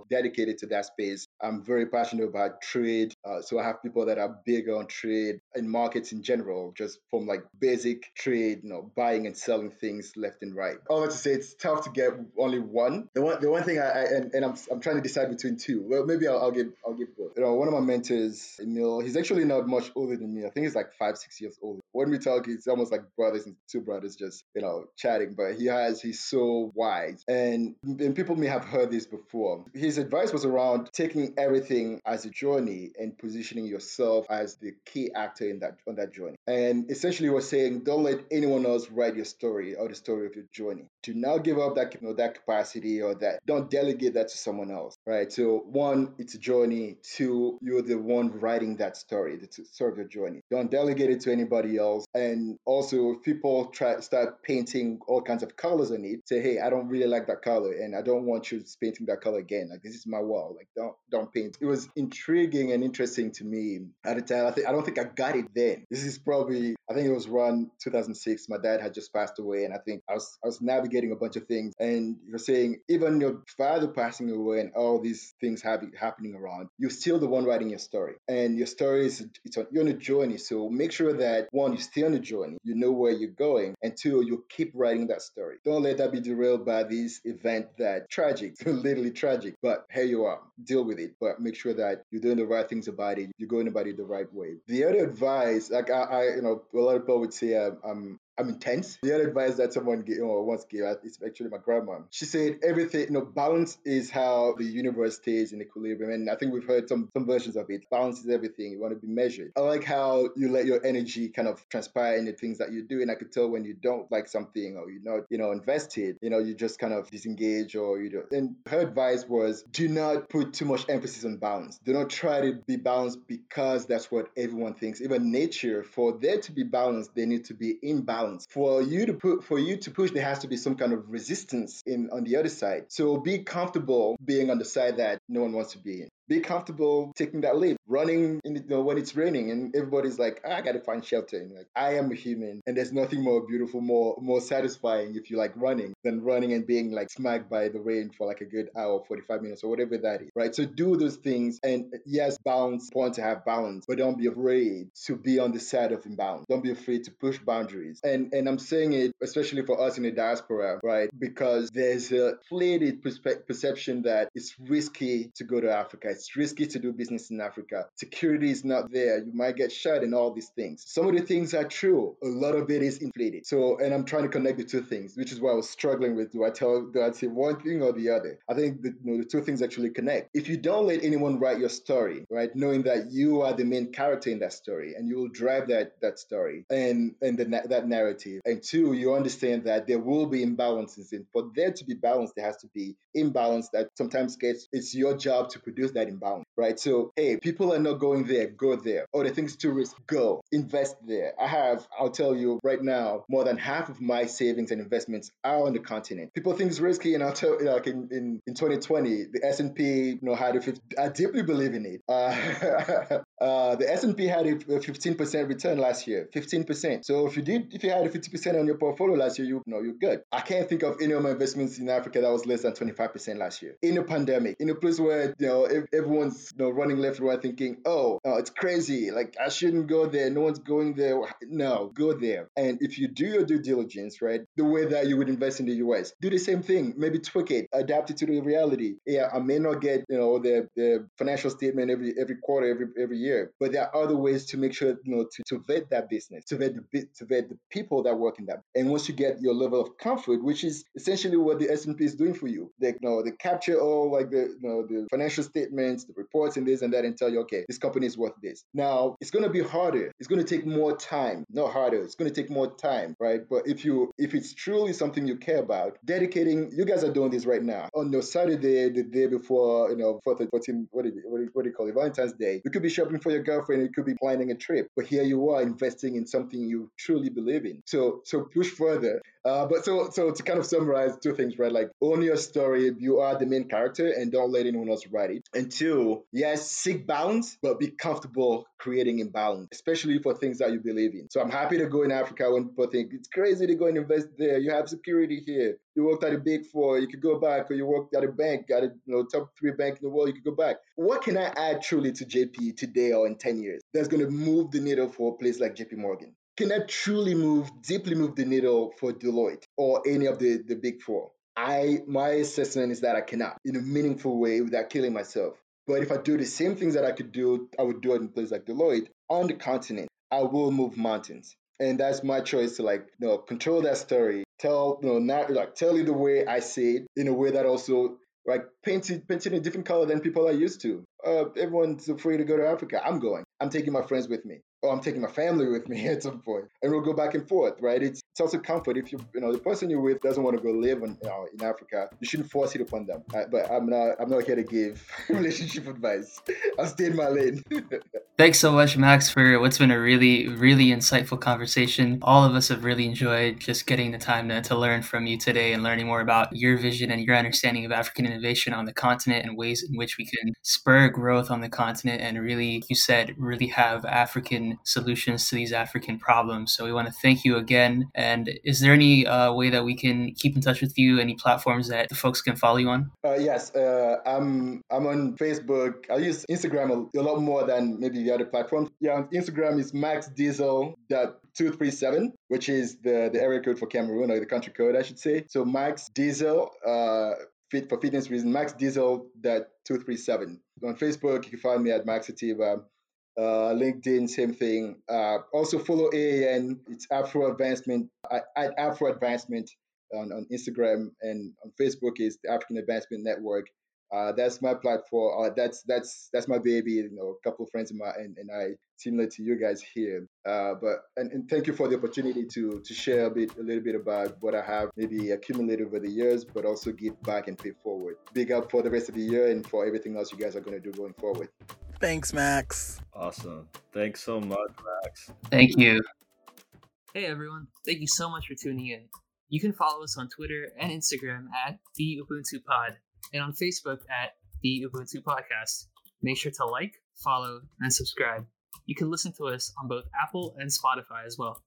dedicated to that space. I'm very passionate about trade. So I have people that are big on trade and markets in general, just from like basic trade, you know, buying and selling things left and right. All that to say, it's tough to get only one. The one thing I'm trying to decide between two. Well, maybe I'll give both. You know, one of my mentors, Emil, he's actually not much older than me. I think he's like 5-6 years older. When we talk, it's almost like brothers and two brothers just, you know, chatting, but he's so wise. And people may have heard this before. His advice was around taking everything as a journey and positioning yourself as the key actor on that journey. And essentially was saying, don't let anyone else write your story or the story of your journey. Do not give up that, you know, that capacity or that. Don't delegate that to someone else, right? So one, it's a journey. Two, you're the one writing that story, the story of your journey. Don't delegate it to anybody else. And also, if people start painting all kinds of colors on it, say, hey, I don't really like that color, and I don't want you painting that color again. Like, this is my wall. Like, don't paint. It was intriguing and interesting to me at the time. I don't think I got it then. This is probably, I think it was around 2006. My dad had just passed away, and I think I was navigating a bunch of things. And you're saying, even your father passing away and all these things happening around, you're still the one writing your story. And your story you're on a journey. So make sure that one, you stay on the journey, you know where you're going, and two, you keep writing that story. Don't let that be derailed by this event that tragic, literally tragic, but here you are, deal with it, but make sure that you're doing the right things about it, you're going about it the right way. The other advice, like a lot of people would say, I'm intense. The other advice that someone once gave, it's actually my grandma. She said, everything, you know, balance is how the universe stays in equilibrium. And I think we've heard some versions of it. Balance is everything. You want to be measured. I like how you let your energy kind of transpire in the things that you do. And I could tell when you don't like something or you're not, you know, invested, you know, you just kind of disengage or you don't. And her advice was, do not put too much emphasis on balance. Do not try to be balanced because that's what everyone thinks. Even nature, for there to be balanced, they need to be in balance. For you to push, there has to be some kind of resistance on the other side. So be comfortable being on the side that no one wants to be in. Be comfortable taking that leap, running in the, you know, when it's raining and everybody's like, I got to find shelter. And like, I am a human, and there's nothing more beautiful, more satisfying if you like running than running and being like smacked by the rain for like a good hour, 45 minutes or whatever that is, right? So do those things. And yes, balance, want to have balance, but don't be afraid to be on the side of imbalance. Don't be afraid to push boundaries. And I'm saying it, especially for us in the diaspora, right? Because there's a inflated perception that it's risky to go to Africa. It's risky to do business in Africa. Security is not there. You might get shot and all these things. Some of the things are true. A lot of it is inflated. So, and I'm trying to connect the two things, which is why I was struggling with, do I say one thing or the other? I think that, the two things actually connect. If you don't let anyone write your story, right, knowing that you are the main character in that story and you will drive that story and that narrative. And two, you understand that there will be imbalances. And for there to be balance, there has to be imbalance that sometimes it's your job to produce that imbalance, right? So, hey, people are not going there, go there. Oh, the thing's too risky, go. Invest there. I'll tell you right now, more than half of my savings and investments are on the continent. People think it's risky, and I'll tell you, like in 2020, the S&P had a 50, I deeply believe in it. The S&P had a 15% return last year, 15%. So if you had a 50% on your portfolio last year, you're good. I can't think of any of my investments in Africa that was less than 25% last year. In a pandemic, in a place where everyone's running left and right, thinking, oh, it's crazy. Like I shouldn't go there. No one's going there. No, go there. And if you do your due diligence, right, the way that you would invest in the U.S., do the same thing. Maybe tweak it, adapt it to the reality. Yeah, I may not get the financial statement every quarter, every year. But there are other ways to make sure to vet that business, to vet the people that work in that. And once you get your level of comfort, which is essentially what the S&P is doing for you, they capture all the financial statements, the reports, and this and that, and tell you, okay, this company is worth this. Now it's going to be harder. It's going to take more time, not harder. It's going to take more time, right? But if it's truly something you care about, dedicating. You guys are doing this right now on your Saturday, the day before 14. What do you call it? Valentine's Day. You could be shopping for your girlfriend, it could be planning a trip, but here you are investing in something you truly believe in. So push further. But to kind of summarize two things, right? Like own your story. You are the main character, and don't let anyone else write it. And two, yes, seek balance, but be comfortable creating imbalance, especially for things that you believe in. So I'm happy to go in Africa when people think it's crazy to go and invest there. You have security here. You worked at a big four, you could go back, or you worked at a bank, at a top 3 bank in the world, you could go back. What can I add truly to JP today or in 10 years that's going to move the needle for a place like JP Morgan? Can I truly deeply move the needle for Deloitte or any of the big four? My assessment is that I cannot in a meaningful way without killing myself. But if I do the same things that I would do it in a place like Deloitte on the continent, I will move mountains. And that's my choice to control that story. Tell it the way I see it, in a way that also painted a different color than people are used to. Everyone's afraid to go to Africa. I'm going. I'm taking my friends with me. Or I'm taking my family with me at some point. And we'll go back and forth, right? It's also comfort. If the person you're with doesn't want to go live in Africa, you shouldn't force it upon them. But I'm not here to give relationship advice. I'll stay in my lane. Thanks so much, Max, for what's been a really, really insightful conversation. All of us have really enjoyed just getting the time to learn from you today and learning more about your vision and your understanding of African innovation on the continent and ways in which we can spur growth on the continent and really, you said, really have African solutions to these African problems. So we want to thank you again. And is there any way that we can keep in touch with you? Any platforms that the folks can follow you on? Yes, I'm on Facebook. I use Instagram a lot more than maybe the other platforms. Yeah, on Instagram is maxdiesel.237, which is the area code for Cameroon, or the country code, I should say. So Max Diesel, fit for fitness reasons, maxdiesel.237. On Facebook, you can find me at Max Ateba. LinkedIn, same thing. Also follow AAN. It's Afro Advancement at Afro Advancement on Instagram, and on Facebook is the African Advancement Network. That's my platform. That's my baby. A couple of friends of mine and I, similar to you guys here. But thank you for the opportunity to share a little bit about what I have maybe accumulated over the years, but also give back and pay forward. Big up for the rest of the year and for everything else you guys are going to do going forward. Thanks, Max. Awesome. Thanks so much, Max. Thank you. Hey, everyone. Thank you so much for tuning in. You can follow us on Twitter and Instagram at The Ubuntu Pod, and on Facebook at The Ubuntu Podcast. Make sure to like, follow, and subscribe. You can listen to us on both Apple and Spotify as well.